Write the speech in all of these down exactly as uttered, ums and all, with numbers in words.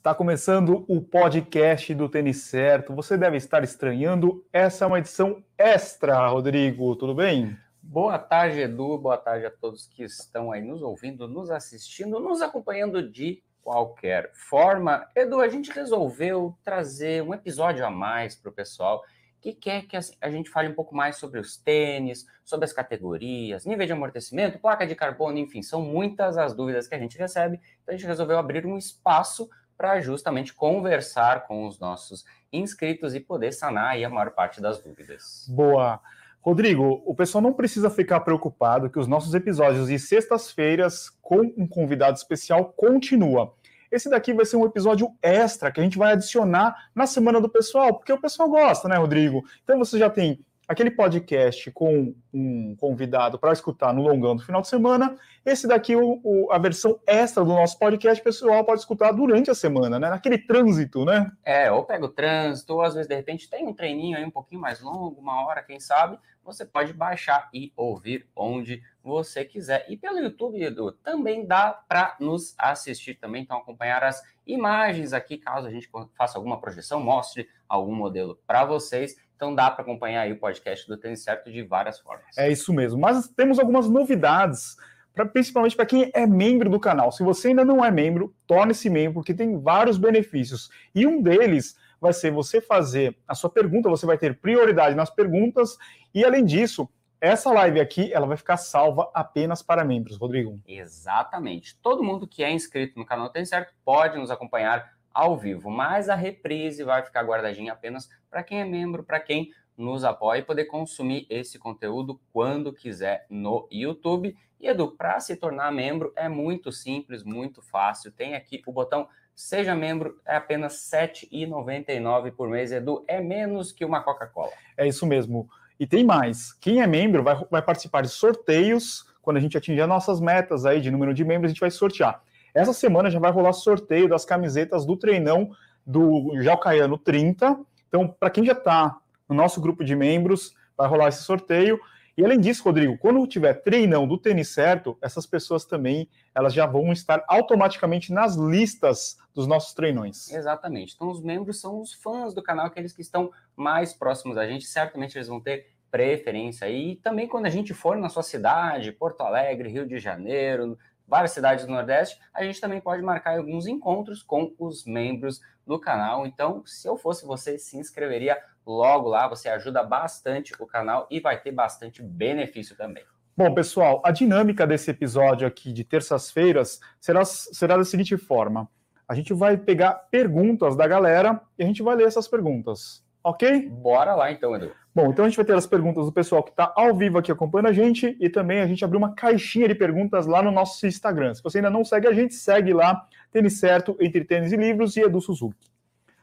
Está começando o podcast do Tênis Certo. Você deve estar estranhando, essa é uma edição extra, Rodrigo. Tudo bem? Boa tarde, Edu. Boa tarde a todos que estão aí nos ouvindo, nos assistindo, nos acompanhando de qualquer forma. Edu, a gente resolveu trazer um episódio a mais para o pessoal que quer que a gente fale um pouco mais sobre os tênis, sobre as categorias, nível de amortecimento, placa de carbono, enfim, são muitas as dúvidas que a gente recebe. Então a gente resolveu abrir um espaço para justamente conversar com os nossos inscritos e poder sanar aí a maior parte das dúvidas. Boa! Rodrigo, o pessoal não precisa ficar preocupado que os nossos episódios de sextas-feiras com um convidado especial continua. Esse daqui vai ser um episódio extra que a gente vai adicionar na semana do pessoal, porque o pessoal gosta, né, Rodrigo? Então você já tem aquele podcast com um convidado para escutar no longão do final de semana. Esse daqui, o, o, a versão extra do nosso podcast, o pessoal pode escutar durante a semana, né? Naquele trânsito, né? É, ou pega o trânsito, ou às vezes, de repente, tem um treininho aí um pouquinho mais longo, uma hora, quem sabe, você pode baixar e ouvir onde você quiser. E pelo YouTube, Edu, também dá para nos assistir também, então acompanhar as imagens aqui, caso a gente faça alguma projeção, mostre algum modelo para vocês. Então dá para acompanhar aí o podcast do Tênis Certo de várias formas. É isso mesmo, mas temos algumas novidades, pra, principalmente para quem é membro do canal. Se você ainda não é membro, torne-se membro, porque tem vários benefícios. E um deles vai ser você fazer a sua pergunta, você vai ter prioridade nas perguntas, e além disso, essa live aqui, ela vai ficar salva apenas para membros, Rodrigo. Exatamente, todo mundo que é inscrito no canal do Tênis Certo pode nos acompanhar ao vivo, mas a reprise vai ficar guardadinha apenas para quem é membro, para quem nos apoia e poder consumir esse conteúdo quando quiser no YouTube. E Edu, para se tornar membro é muito simples, muito fácil, tem aqui o botão Seja Membro, é apenas sete reais e noventa e nove centavos por mês, Edu, é menos que uma Coca-Cola. É isso mesmo, e tem mais, quem é membro vai, vai participar de sorteios, quando a gente atingir as nossas metas aí de número de membros, a gente vai sortear. Essa semana já vai rolar sorteio das camisetas do treinão do Gel-Kayano trinta. Então, para quem já está no nosso grupo de membros, vai rolar esse sorteio. E além disso, Rodrigo, quando tiver treinão do Tênis Certo, essas pessoas também elas já vão estar automaticamente nas listas dos nossos treinões. Exatamente. Então, os membros são os fãs do canal, aqueles que estão mais próximos da gente. Certamente eles vão ter preferência. E também quando a gente for na sua cidade, Porto Alegre, Rio de Janeiro, várias cidades do Nordeste, a gente também pode marcar alguns encontros com os membros do canal. Então, se eu fosse você, se inscreveria logo lá. Você ajuda bastante o canal e vai ter bastante benefício também. Bom, pessoal, a dinâmica desse episódio aqui de terças-feiras será, será da seguinte forma. A gente vai pegar perguntas da galera e a gente vai ler essas perguntas, ok? Bora lá então, Edu. Bom, então a gente vai ter as perguntas do pessoal que está ao vivo aqui acompanhando a gente e também a gente abriu uma caixinha de perguntas lá no nosso Instagram. Se você ainda não segue a gente, segue lá, Tênis Certo, Entre Tênis e Livros e Edu Suzuki.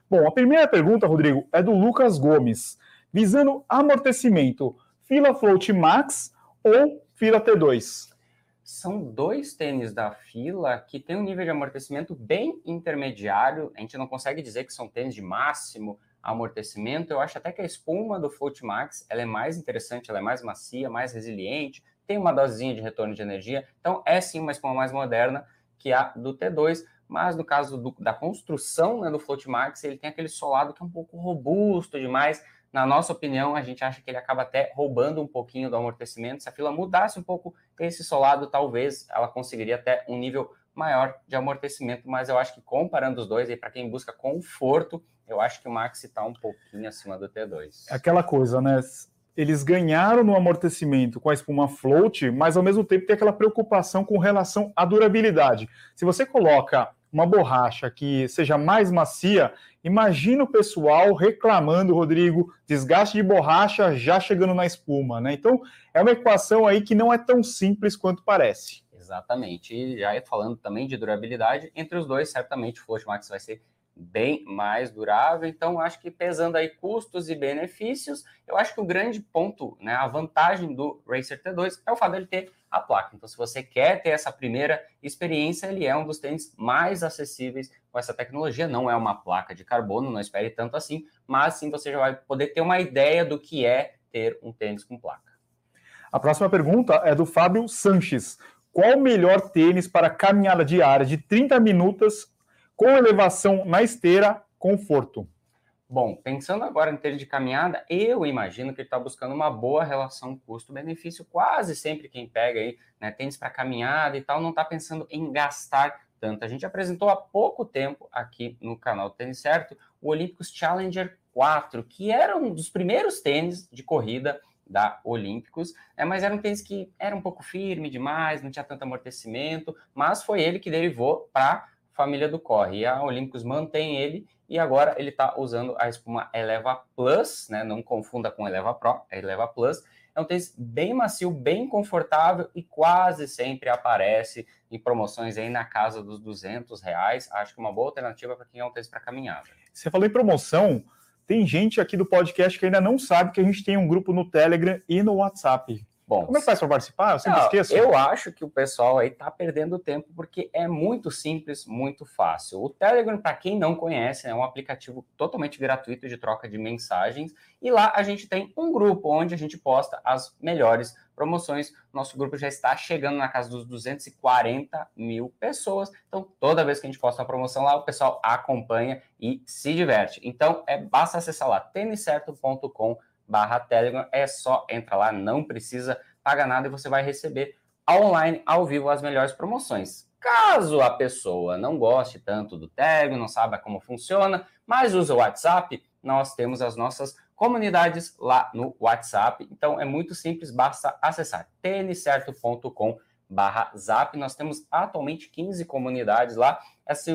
Bom, a primeira pergunta, Rodrigo, é do Lucas Gomes. Visando amortecimento, Fila Float Max ou Fila T dois? São dois tênis da Fila que tem um nível de amortecimento bem intermediário. A gente não consegue dizer que são tênis de máximo amortecimento. Eu acho até que a espuma do Float Max ela é mais interessante, ela é mais macia, mais resiliente, tem uma dosezinha de retorno de energia, então é sim uma espuma mais moderna que a do T dois, mas no caso do, da construção, né, do Float Max, ele tem aquele solado que é um pouco robusto demais. Na nossa opinião, a gente acha que ele acaba até roubando um pouquinho do amortecimento. Se a Fila mudasse um pouco esse solado, talvez ela conseguiria até um nível maior de amortecimento, mas eu acho que comparando os dois, aí para quem busca conforto, eu acho que o Max está um pouquinho acima do T dois. Aquela coisa, né? Eles ganharam no amortecimento com a espuma float, mas ao mesmo tempo tem aquela preocupação com relação à durabilidade. Se você coloca uma borracha que seja mais macia, imagina o pessoal reclamando, Rodrigo, desgaste de borracha já chegando na espuma, né? Então, é uma equação aí que não é tão simples quanto parece. Exatamente. E já falando também de durabilidade, entre os dois, certamente o Float Max vai ser bem mais durável, então acho que pesando aí custos e benefícios, eu acho que o grande ponto, né, a vantagem do Racer T dois é o fato dele ter a placa, então se você quer ter essa primeira experiência, ele é um dos tênis mais acessíveis com essa tecnologia, não é uma placa de carbono, não espere tanto assim, mas sim você já vai poder ter uma ideia do que é ter um tênis com placa. A próxima pergunta é do Fábio Sanches, qual o melhor tênis para caminhada diária de trinta minutos com elevação na esteira, conforto. Bom, pensando agora em termos de caminhada, eu imagino que ele está buscando uma boa relação custo-benefício. Quase sempre quem pega aí, né, tênis para caminhada e tal, não está pensando em gastar tanto. A gente apresentou há pouco tempo aqui no canal Tênis Certo o Olympikus Challenger quatro, que era um dos primeiros tênis de corrida da Olympikus, né, mas era um tênis que era um pouco firme demais, não tinha tanto amortecimento, mas foi ele que derivou para a família do corre. E a Olympikus mantém ele e agora ele está usando a espuma Eleva Plus, né, não confunda com Eleva Pro, é Eleva Plus. É um tênis bem macio, bem confortável e quase sempre aparece em promoções aí na casa dos duzentos reais. Acho que é uma boa alternativa para quem é um tênis para caminhada. Você falou em promoção, tem gente aqui do podcast que ainda não sabe que a gente tem um grupo no Telegram e no WhatsApp. Bom, como é que faz para participar? Eu sempre não, esqueço. Eu acho que o pessoal aí está perdendo tempo porque é muito simples, muito fácil. O Telegram, para quem não conhece, é um aplicativo totalmente gratuito de troca de mensagens. E lá a gente tem um grupo onde a gente posta as melhores promoções. Nosso grupo já está chegando na casa dos duzentos e quarenta mil pessoas. Então, toda vez que a gente posta uma promoção lá, o pessoal acompanha e se diverte. Então, é, basta acessar lá, tênis certo ponto com. barra Telegram, é só entrar lá, não precisa pagar nada e você vai receber online, ao vivo, as melhores promoções. Caso a pessoa não goste tanto do Telegram, não saiba como funciona, mas usa o WhatsApp, nós temos as nossas comunidades lá no WhatsApp, então é muito simples, basta acessar tênis certo ponto com barra zap, nós temos atualmente quinze comunidades lá, esse,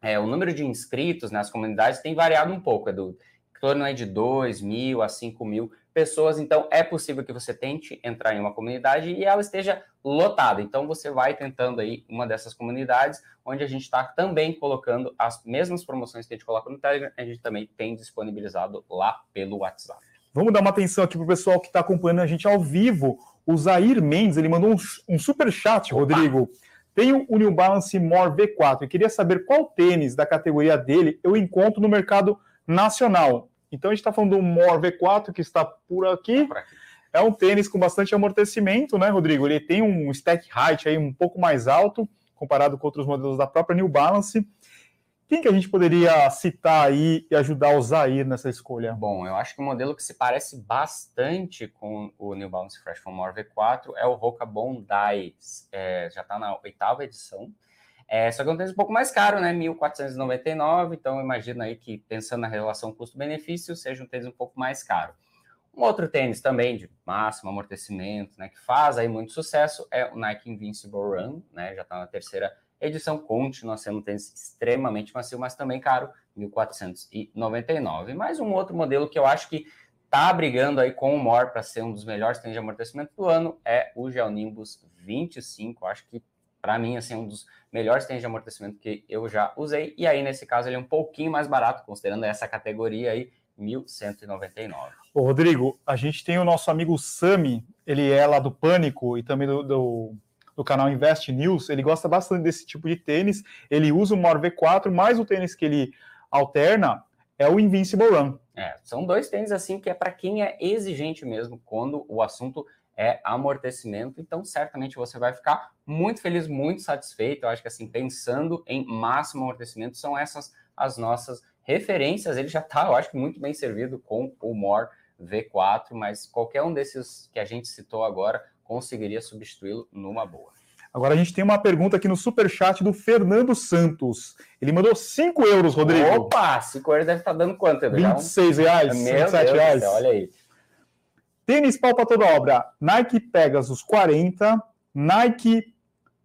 é, o número de inscritos nas comunidades tem variado um pouco, Edu, em torno é de dois mil a cinco mil pessoas, então é possível que você tente entrar em uma comunidade e ela esteja lotada, então você vai tentando aí uma dessas comunidades, onde a gente está também colocando as mesmas promoções que a gente coloca no Telegram, a gente também tem disponibilizado lá pelo WhatsApp. Vamos dar uma atenção aqui para o pessoal que está acompanhando a gente ao vivo, o Zair Mendes, ele mandou um, um super chat, Rodrigo. Ah. Tenho o New Balance More V quatro e queria saber qual tênis da categoria dele eu encontro no mercado nacional. Então a gente está falando do More V quatro, que está por aqui. Tá por aqui. É um tênis com bastante amortecimento, né, Rodrigo? Ele tem um stack height aí um pouco mais alto, comparado com outros modelos da própria New Balance. Quem que a gente poderia citar aí e ajudar o Zair nessa escolha? Bom, eu acho que um modelo que se parece bastante com o New Balance Fresh Foam More V quatro é o Hoka Bondi. É, já está na oitava edição. É, só que é um tênis um pouco mais caro, né, mil quatrocentos e noventa e nove, então imagina aí que pensando na relação custo-benefício, seja um tênis um pouco mais caro. Um outro tênis também de máximo amortecimento, né, que faz aí muito sucesso é o Nike Invincible Run, né, já está na terceira edição, continua sendo um tênis extremamente macio, mas também caro, mil quatrocentos e noventa e nove. Mas um outro modelo que eu acho que tá brigando aí com o More para ser um dos melhores tênis de amortecimento do ano é o Gel-Nimbus vinte e cinco, acho que para mim, assim, um dos melhores tênis de amortecimento que eu já usei. E aí, nesse caso, ele é um pouquinho mais barato, considerando essa categoria aí, mil cento e noventa e nove. Ô, Rodrigo, a gente tem o nosso amigo Sami, ele é lá do Pânico e também do, do, do canal Invest News. Ele gosta bastante desse tipo de tênis. Ele usa o More V quatro, mas o tênis que ele alterna é o Invincible Run. É, são dois tênis, assim, que é para quem é exigente mesmo, quando o assunto é amortecimento, então certamente você vai ficar muito feliz, muito satisfeito. Eu acho que assim, pensando em máximo amortecimento, são essas as nossas referências. Ele já está, eu acho que muito bem servido com o More V quatro, mas qualquer um desses que a gente citou agora conseguiria substituí-lo numa boa. Agora a gente tem uma pergunta aqui no superchat do Fernando Santos. Ele mandou cinco euros, Rodrigo. Opa, cinco euros deve estar dando quanto? Edu? vinte e seis reais, vinte e sete reais. Olha aí. Tênis pau para toda obra, Nike Pegasus quarenta, Nike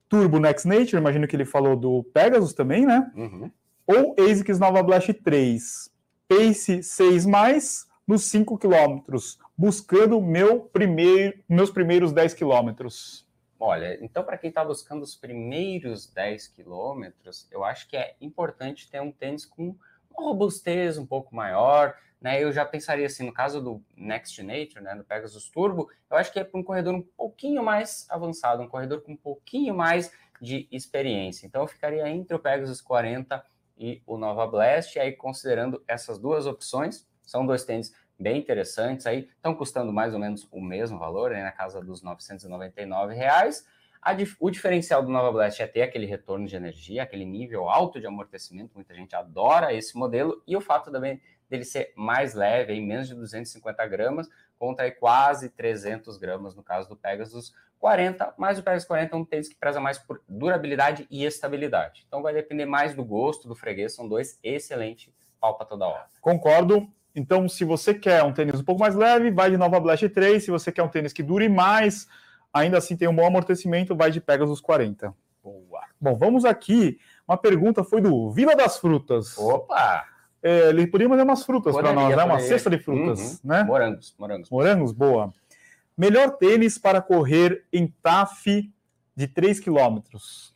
Turbo Next Nature, imagino que ele falou do Pegasus também, né? Uhum. Ou Asics Nova Blast três, Pace seis mais nos cinco quilômetros, buscando meu primeiro, meus primeiros dez quilômetros. Olha, então para quem está buscando os primeiros dez quilômetros, eu acho que é importante ter um tênis com uma robustez um pouco maior, né? Eu já pensaria assim, no caso do Next Nature, né, do Pegasus Turbo, eu acho que é para um corredor um pouquinho mais avançado, um corredor com um pouquinho mais de experiência. Então eu ficaria entre o Pegasus quarenta e o Nova Blast, e aí considerando essas duas opções, são dois tênis bem interessantes aí, estão custando mais ou menos o mesmo valor, né, na casa dos novecentos e noventa e nove reais. A, o diferencial do Nova Blast é ter aquele retorno de energia, aquele nível alto de amortecimento, muita gente adora esse modelo, e o fato também dele ser mais leve, em menos de duzentos e cinquenta gramas, contra aí quase trezentos gramas, no caso do Pegasus quarenta, mas o Pegasus quarenta é um tênis que preza mais por durabilidade e estabilidade. Então vai depender mais do gosto do freguês, são dois excelentes, palpa toda hora. Concordo. Então, se você quer um tênis um pouco mais leve, vai de Nova Blast três. Se você quer um tênis que dure mais, ainda assim tem um bom amortecimento, vai de Pegasus quarenta. Boa. Bom, vamos aqui. Uma pergunta foi do Vila das Frutas. Opa! É, ele podia mandar umas frutas para nós, né? Uma cesta de frutas, uhum. né? Morangos, morangos. Morangos, boa. Melhor tênis para correr em T A F de três quilômetros.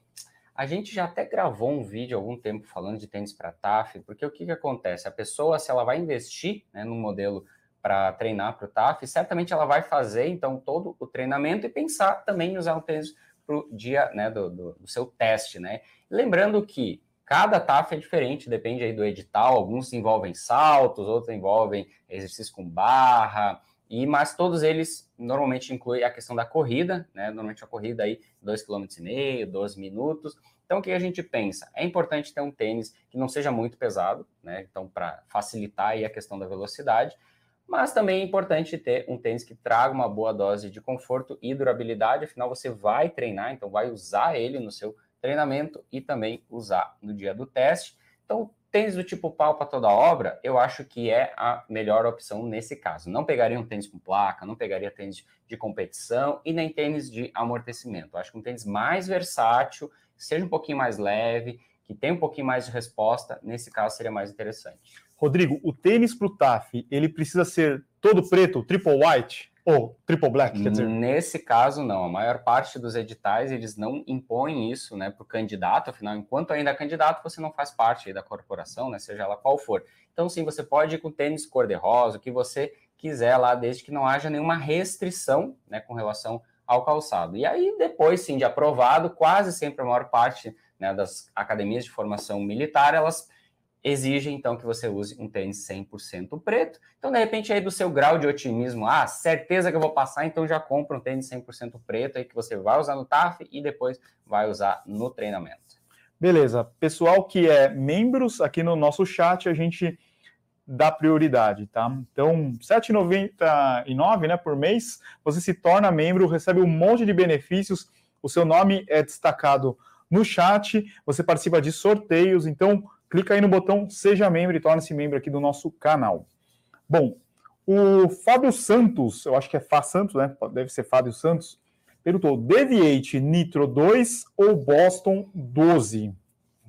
A gente já até gravou um vídeo há algum tempo falando de tênis para T A F, porque o que, que acontece? A pessoa, se ela vai investir, né, num modelo para treinar para o T A F, certamente ela vai fazer, então, todo o treinamento e pensar também em usar um tênis para o dia, né, do, do, do seu teste, né? Lembrando que cada T A F é diferente, depende aí do edital, alguns envolvem saltos, outros envolvem exercício com barra, e, mas todos eles normalmente incluem a questão da corrida, né? Normalmente a corrida aí dois vírgula cinco quilômetros, doze minutos. Então, o que a gente pensa? É importante ter um tênis que não seja muito pesado, né? Então, para facilitar aí a questão da velocidade, mas também é importante ter um tênis que traga uma boa dose de conforto e durabilidade, afinal você vai treinar, então vai usar ele no seu treinamento e também usar no dia do teste. Então, tênis do tipo palpa toda obra, eu acho que é a melhor opção nesse caso. Não pegaria um tênis com placa, não pegaria tênis de competição e nem tênis de amortecimento. Eu acho que um tênis mais versátil, que seja um pouquinho mais leve, que tenha um pouquinho mais de resposta, nesse caso seria mais interessante. Rodrigo, o tênis para o T A F, ele precisa ser todo preto, triple white ou triple black, quer dizer? Nesse caso, não. A maior parte dos editais, eles não impõem isso, né, para o candidato. Afinal, enquanto ainda é candidato, você não faz parte aí da corporação, né, seja ela qual for. Então, sim, você pode ir com tênis cor-de-rosa, o que você quiser lá, desde que não haja nenhuma restrição, né, com relação ao calçado. E aí, depois, sim, de aprovado, quase sempre a maior parte, né, das academias de formação militar, elas exige, então, que você use um tênis cem por cento preto. Então, de repente, aí do seu grau de otimismo, ah, certeza que eu vou passar, então já compra um tênis cem por cento preto aí que você vai usar no T A F e depois vai usar no treinamento. Beleza. Pessoal que é membros, aqui no nosso chat a gente dá prioridade, tá? Então, sete reais e noventa e nove centavos, né, por mês, você se torna membro, recebe um monte de benefícios, o seu nome é destacado no chat, você participa de sorteios, então clica aí no botão Seja Membro e torne-se membro aqui do nosso canal. Bom, o Fábio Santos, eu acho que é Fá Santos, né? Deve ser Fábio Santos. Perguntou, Deviate Nitro dois ou Boston doze?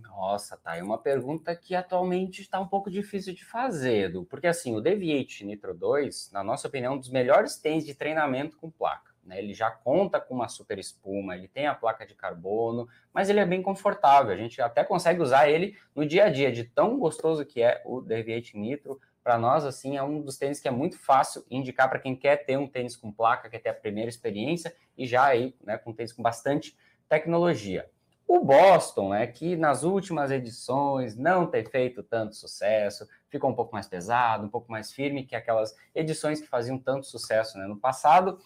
Nossa, tá aí uma pergunta que atualmente está um pouco difícil de fazer, Edu. Porque assim, o Deviate Nitro dois, na nossa opinião, é um dos melhores tênis de treinamento com placa. Ele já conta com uma super espuma, ele tem a placa de carbono, mas ele é bem confortável. A gente até consegue usar ele no dia a dia, de tão gostoso que é o Deviate Nitro. Para nós, assim, é um dos tênis que é muito fácil indicar para quem quer ter um tênis com placa, quer ter a primeira experiência, e já aí, né, com um tênis com bastante tecnologia. O Boston, né, que nas últimas edições não tem feito tanto sucesso, ficou um pouco mais pesado, um pouco mais firme que aquelas edições que faziam tanto sucesso, né, no passado.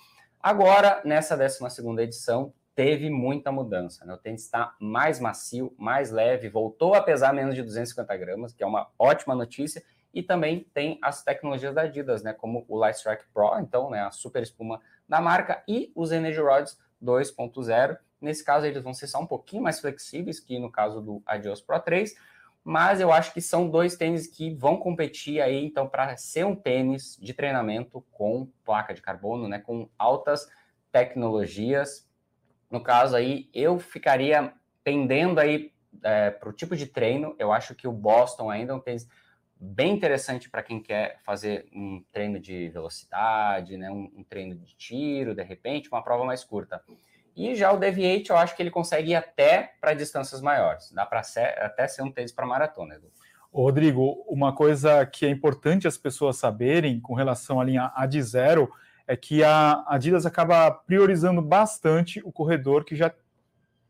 Agora, nessa décima segunda edição, teve muita mudança, né? O tênis está mais macio, mais leve, voltou a pesar menos de duzentos e cinquenta gramas, que é uma ótima notícia, e também tem as tecnologias da Adidas, né? Como o Light Strike Pro, então, né, a super espuma da marca, e os Energy Rods dois ponto zero. Nesse caso, eles vão ser só um pouquinho mais flexíveis que no caso do Adios Pro três, mas eu acho que são dois tênis que vão competir aí, então, para ser um tênis de treinamento com placa de carbono, né, com altas tecnologias. No caso aí, eu ficaria pendendo aí é, para o tipo de treino. Eu acho que o Boston ainda é um tênis bem interessante para quem quer fazer um treino de velocidade, né, um, um treino de tiro, de repente, uma prova mais curta. E já o Deviate, eu acho que ele consegue ir até para distâncias maiores. Dá para até ser um tênis para maratona, Edu. Ô, Rodrigo, uma coisa que é importante as pessoas saberem com relação à linha Adizero é que a Adidas acaba priorizando bastante o corredor que já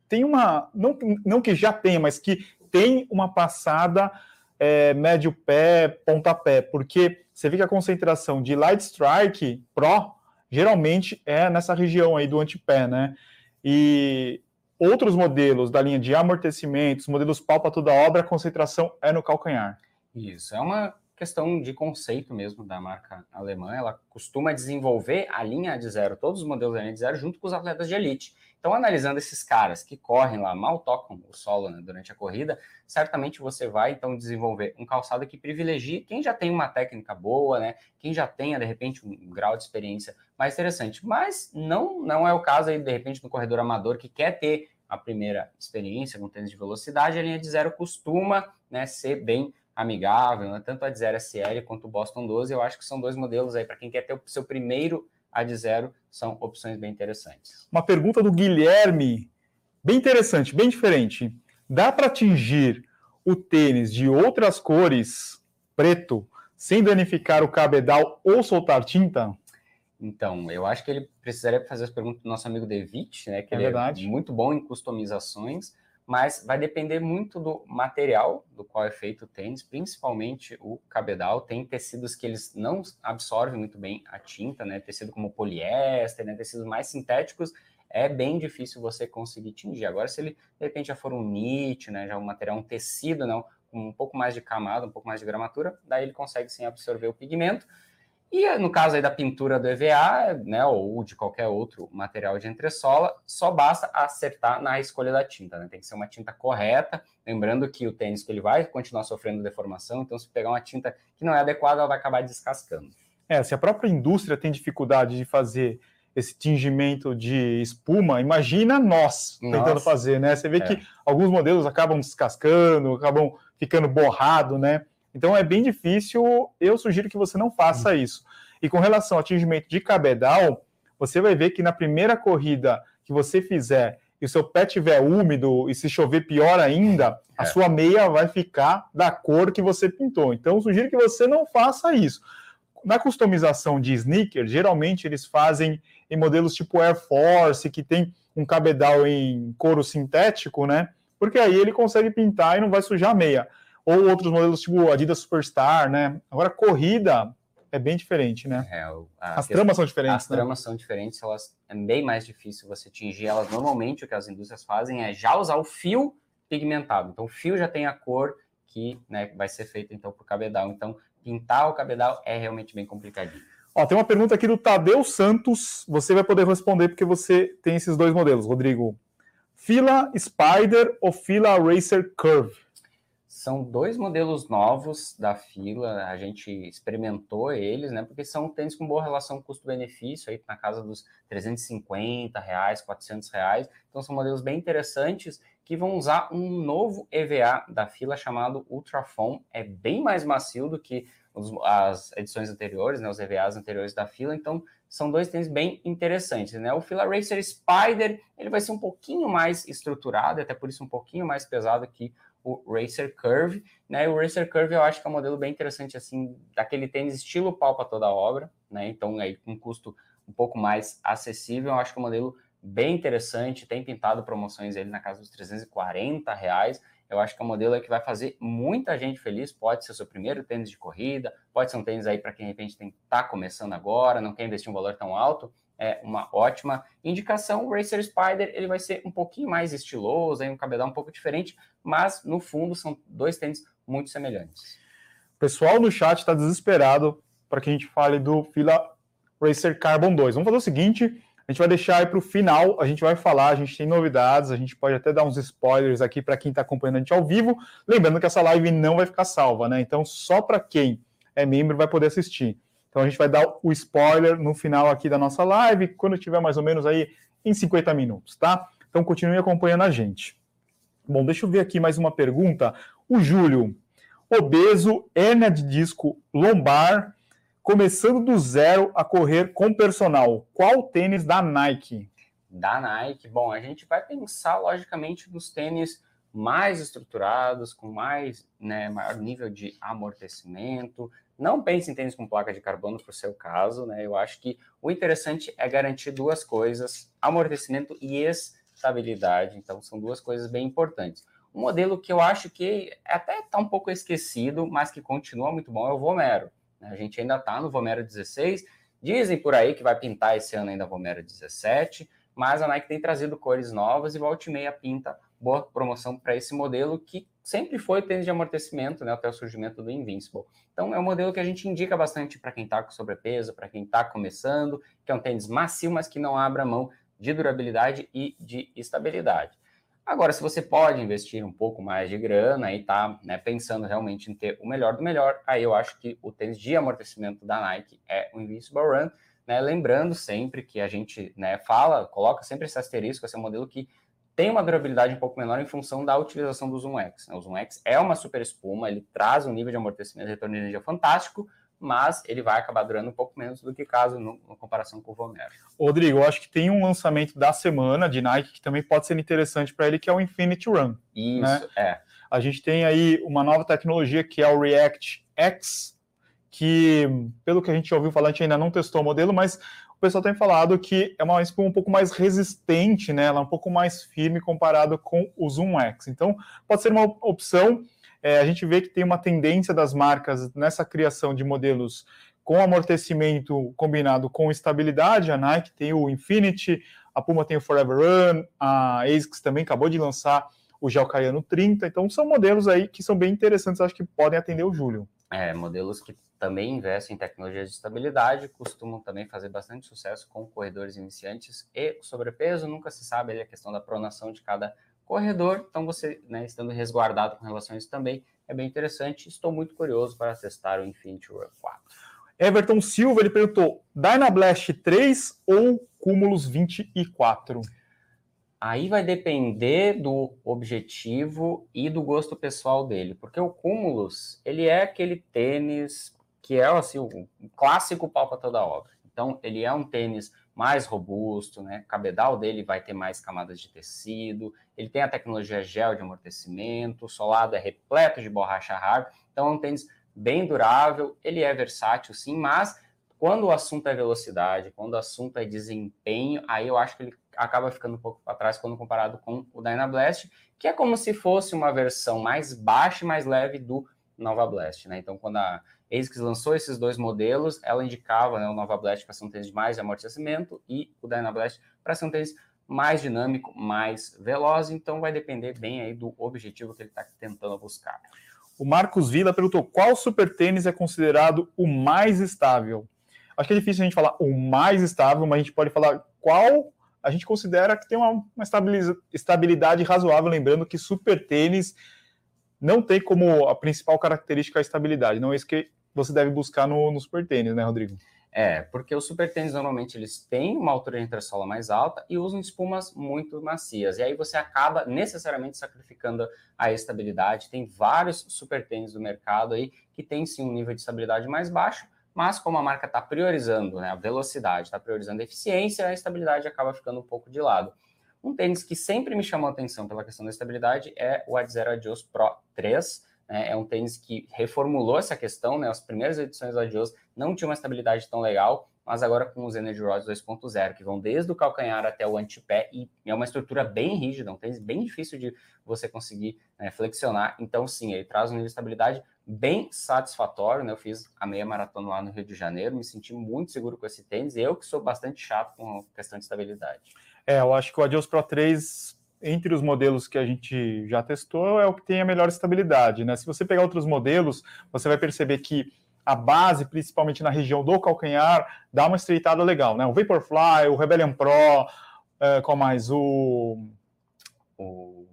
tem uma... Não, não que já tenha, mas que tem uma passada é, médio pé, pontapé. Porque você vê que a concentração de Light Strike Pro geralmente é nessa região aí do antepé, né? E outros modelos da linha de amortecimentos, modelos pau para toda obra, a concentração é no calcanhar. Isso, é uma questão de conceito mesmo da marca alemã. Ela costuma desenvolver a linha Adizero, todos os modelos da linha Adizero, junto com os atletas de elite. Então, analisando esses caras que correm lá, mal tocam o solo, né, durante a corrida, certamente você vai, então, desenvolver um calçado que privilegie quem já tem uma técnica boa, né? Quem já tenha, de repente, um grau de experiência mais interessante. Mas não, não é o caso aí, de repente, do corredor amador que quer ter a primeira experiência com tênis de velocidade. A linha Adizero costuma, né, ser bem amigável, né? Tanto a Adizero S L quanto o Boston doze, eu acho que são dois modelos aí para quem quer ter o seu primeiro Adizero, são opções bem interessantes. Uma pergunta do Guilherme, bem interessante, bem diferente. Dá para tingir o tênis de outras cores, preto, sem danificar o cabedal ou soltar tinta? Então, eu acho que ele precisaria fazer as perguntas do nosso amigo Devit, né? Que é ele verdade. É muito bom em customizações, mas vai depender muito do material do qual é feito o tênis, principalmente o cabedal. Tem tecidos que eles não absorvem muito bem a tinta, né? Tecido como poliéster, né? Tecidos mais sintéticos, é bem difícil você conseguir tingir. Agora, se ele, de repente, já for um knit, né? Já um material, um tecido, não, com um pouco mais de camada, um pouco mais de gramatura, daí ele consegue, sim, absorver o pigmento. E no caso aí da pintura do E V A, né, ou de qualquer outro material de entressola, só basta acertar na escolha da tinta, né? Tem que ser uma tinta correta, lembrando que o tênis que ele vai continuar sofrendo deformação, então se pegar uma tinta que não é adequada, ela vai acabar descascando. É, se a própria indústria tem dificuldade de fazer esse tingimento de espuma, imagina nós Nossa. tentando fazer, né? Você vê é. que alguns modelos acabam descascando, acabam ficando borrado, né? Então é bem difícil, eu sugiro que você não faça uhum. isso. E com relação ao tingimento de cabedal, você vai ver que na primeira corrida que você fizer e o seu pé estiver úmido e se chover pior ainda, é. a sua meia vai ficar da cor que você pintou. Então eu sugiro que você não faça isso. Na customização de sneaker, geralmente eles fazem em modelos tipo Air Force, que tem um cabedal em couro sintético, né? Porque aí ele consegue pintar e não vai sujar a meia. Ou outros modelos tipo Adidas Superstar, né? Agora, corrida é bem diferente, né? É, a, as tramas são diferentes, as né? As tramas são diferentes, elas é bem mais difícil você tingir elas. Normalmente, o que as indústrias fazem é já usar o fio pigmentado. Então, o fio já tem a cor que, né, vai ser feita, então, por cabedal. Então, pintar o cabedal é realmente bem complicadinho. Ó, tem uma pergunta aqui do Tadeu Santos. Você vai poder responder porque você tem esses dois modelos, Rodrigo. Fila Spider ou Fila Racer Curve? São dois modelos novos da Fila, a gente experimentou eles, né? Porque são tênis com boa relação custo-benefício, aí na casa dos trezentos e cinquenta reais, quatrocentos reais. Então são modelos bem interessantes que vão usar um novo E V A da Fila chamado Ultrafoam. É bem mais macio do que os, as edições anteriores, né? Os E V As anteriores da Fila. Então são dois tênis bem interessantes, né? O Fila Racer Spider, ele vai ser um pouquinho mais estruturado, até por isso um pouquinho mais pesado que o Racer Curve, né? O Racer Curve eu acho que é um modelo bem interessante, assim, daquele tênis estilo pau para toda a obra, né? Então, aí, com um custo um pouco mais acessível, eu acho que é um modelo bem interessante, tem pintado promoções ele na casa dos trezentos e quarenta reais. Eu acho que é um modelo que vai fazer muita gente feliz, pode ser o seu primeiro tênis de corrida, pode ser um tênis aí para quem, de repente, tem que tá começando agora, não quer investir um valor tão alto, é uma ótima indicação. O Racer Spider, ele vai ser um pouquinho mais estiloso, um cabedal um pouco diferente, mas, no fundo, são dois tênis muito semelhantes. O pessoal no chat está desesperado para que a gente fale do Fila Racer Carbon dois. Vamos fazer o seguinte, a gente vai deixar aí para o final, a gente vai falar, a gente tem novidades, a gente pode até dar uns spoilers aqui para quem está acompanhando a gente ao vivo, lembrando que essa live não vai ficar salva, né? Então, só para quem é membro vai poder assistir. Então a gente vai dar o spoiler no final aqui da nossa live, quando tiver mais ou menos aí em cinquenta minutos, tá? Então continue acompanhando a gente. Bom, deixa eu ver aqui mais uma pergunta. O Júlio, obeso, hérnia de disco lombar, começando do zero a correr com personal. Qual tênis da Nike? Da Nike? Bom, a gente vai pensar logicamente nos tênis mais estruturados, com mais, né, maior nível de amortecimento. Não pense em tênis com placa de carbono para o seu caso, né? Eu acho que o interessante é garantir duas coisas, amortecimento e estabilidade. Então, são duas coisas bem importantes. Um modelo que eu acho que até está um pouco esquecido, mas que continua muito bom, é o Vomero. A gente ainda está no Vomero dezesseis. Dizem por aí que vai pintar esse ano ainda o Vomero dezessete. mas a Nike tem trazido cores novas e volta e meia pinta boa promoção para esse modelo, que sempre foi tênis de amortecimento, né, até o surgimento do Invincible. Então é um modelo que a gente indica bastante para quem está com sobrepeso, para quem está começando, que é um tênis macio, mas que não abra mão de durabilidade e de estabilidade. Agora, se você pode investir um pouco mais de grana e tá, né, pensando realmente em ter o melhor do melhor, aí eu acho que o tênis de amortecimento da Nike é o Invincible Run, né? Lembrando sempre que a gente, né, fala, coloca sempre esse asterisco, esse é um modelo que tem uma durabilidade um pouco menor em função da utilização do Zoom X. O Zoom X é uma super espuma, ele traz um nível de amortecimento e retorno de energia fantástico, mas ele vai acabar durando um pouco menos do que caso no, na comparação com o Vomero. Rodrigo, eu acho que tem um lançamento da semana de Nike que também pode ser interessante para ele, que é o Infinity Run. Isso, né? É. A gente tem aí uma nova tecnologia que é o React X, que, pelo que a gente já ouviu falar, a gente ainda não testou o modelo, mas o pessoal tem falado que é uma espuma um pouco mais resistente, né? Ela é um pouco mais firme comparado com o Zoom X. Então, pode ser uma opção. É, a gente vê que tem uma tendência das marcas nessa criação de modelos com amortecimento combinado com estabilidade. A Nike tem o Infinity, a Puma tem o Forever Run, a ASICS também acabou de lançar o Gel-Kayano trinta. Então são modelos aí que são bem interessantes, acho que podem atender o Júlio. É, modelos que também investem em tecnologias de estabilidade, costumam também fazer bastante sucesso com corredores iniciantes e sobrepeso. Nunca se sabe ali a questão da pronação de cada corredor, então você, né, estando resguardado com relação a isso também, é bem interessante. Estou muito curioso para testar o Infinity Run quatro. Everton Silva, ele perguntou, Dynablast três ou Cumulus vinte e quatro? Aí vai depender do objetivo e do gosto pessoal dele, porque o Cumulus, ele é aquele tênis que é assim, o clássico pau para toda obra. Então, ele é um tênis mais robusto, né? O cabedal dele vai ter mais camadas de tecido, ele tem a tecnologia gel de amortecimento, o solado é repleto de borracha hard, então é um tênis bem durável, ele é versátil sim, mas quando o assunto é velocidade, quando o assunto é desempenho, aí eu acho que ele acaba ficando um pouco para trás quando comparado com o Dynablast, que é como se fosse uma versão mais baixa e mais leve do Nova Blast, né? Então, quando a ASICS lançou esses dois modelos, ela indicava, né, o Nova Blast para ser um tênis de mais amortecimento e o Dynablast para ser um tênis mais dinâmico, mais veloz. Então, vai depender bem aí do objetivo que ele está tentando buscar. O Marcos Vila perguntou qual super tênis é considerado o mais estável. Acho que é difícil a gente falar o mais estável, mas a gente pode falar qual a gente considera que tem uma, uma estabiliza- estabilidade razoável. Lembrando que super tênis não tem como a principal característica a estabilidade, não é isso que você deve buscar no, no super tênis, né, Rodrigo? É, porque os super tênis normalmente eles têm uma altura de entressola mais alta e usam espumas muito macias, e aí você acaba necessariamente sacrificando a estabilidade. Tem vários super tênis do mercado aí que tem sim um nível de estabilidade mais baixo, mas como a marca está priorizando, né, a velocidade, está priorizando a eficiência, a estabilidade acaba ficando um pouco de lado. Um tênis que sempre me chamou a atenção pela questão da estabilidade é o Adizero Adios Pro três, né? É um tênis que reformulou essa questão, né? As primeiras edições do Adios não tinham uma estabilidade tão legal, mas agora com os Energy Rods dois ponto zero, que vão desde o calcanhar até o antepé, e é uma estrutura bem rígida, um tênis bem difícil de você conseguir, né, flexionar. Então sim, ele traz um nível de estabilidade bem satisfatório, né? Eu fiz a meia maratona lá no Rio de Janeiro, me senti muito seguro com esse tênis, eu que sou bastante chato com a questão de estabilidade. É, eu acho que o Adios Pro três, entre os modelos que a gente já testou, é o que tem a melhor estabilidade, né? Se você pegar outros modelos, você vai perceber que a base, principalmente na região do calcanhar, dá uma estreitada legal, né? O Vaporfly, o Rebellion Pro, é, qual mais? O... o...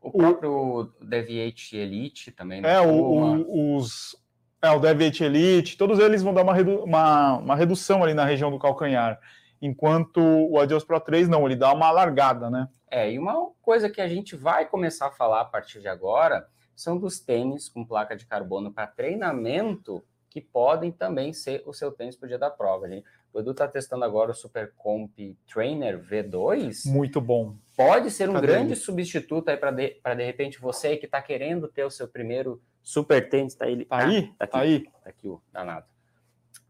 O próprio o... D V oito Elite também. É, o, o, os, é, o D V oito Elite, todos eles vão dar uma, redu... uma, uma redução ali na região do calcanhar, enquanto o Adios Pro três não, ele dá uma largada, né? É, e uma coisa que a gente vai começar a falar a partir de agora são dos tênis com placa de carbono para treinamento que podem também ser o seu tênis para o dia da prova, gente. O Edu está testando agora o Supercomp Trainer V dois. Muito bom. Pode ser um Cadê grande ele? substituto aí para, de, para, de repente, você que está querendo ter o seu primeiro super tênis. Tá aí? Tá aí? Ah, tá aqui, tá aí. Tá aqui o danado.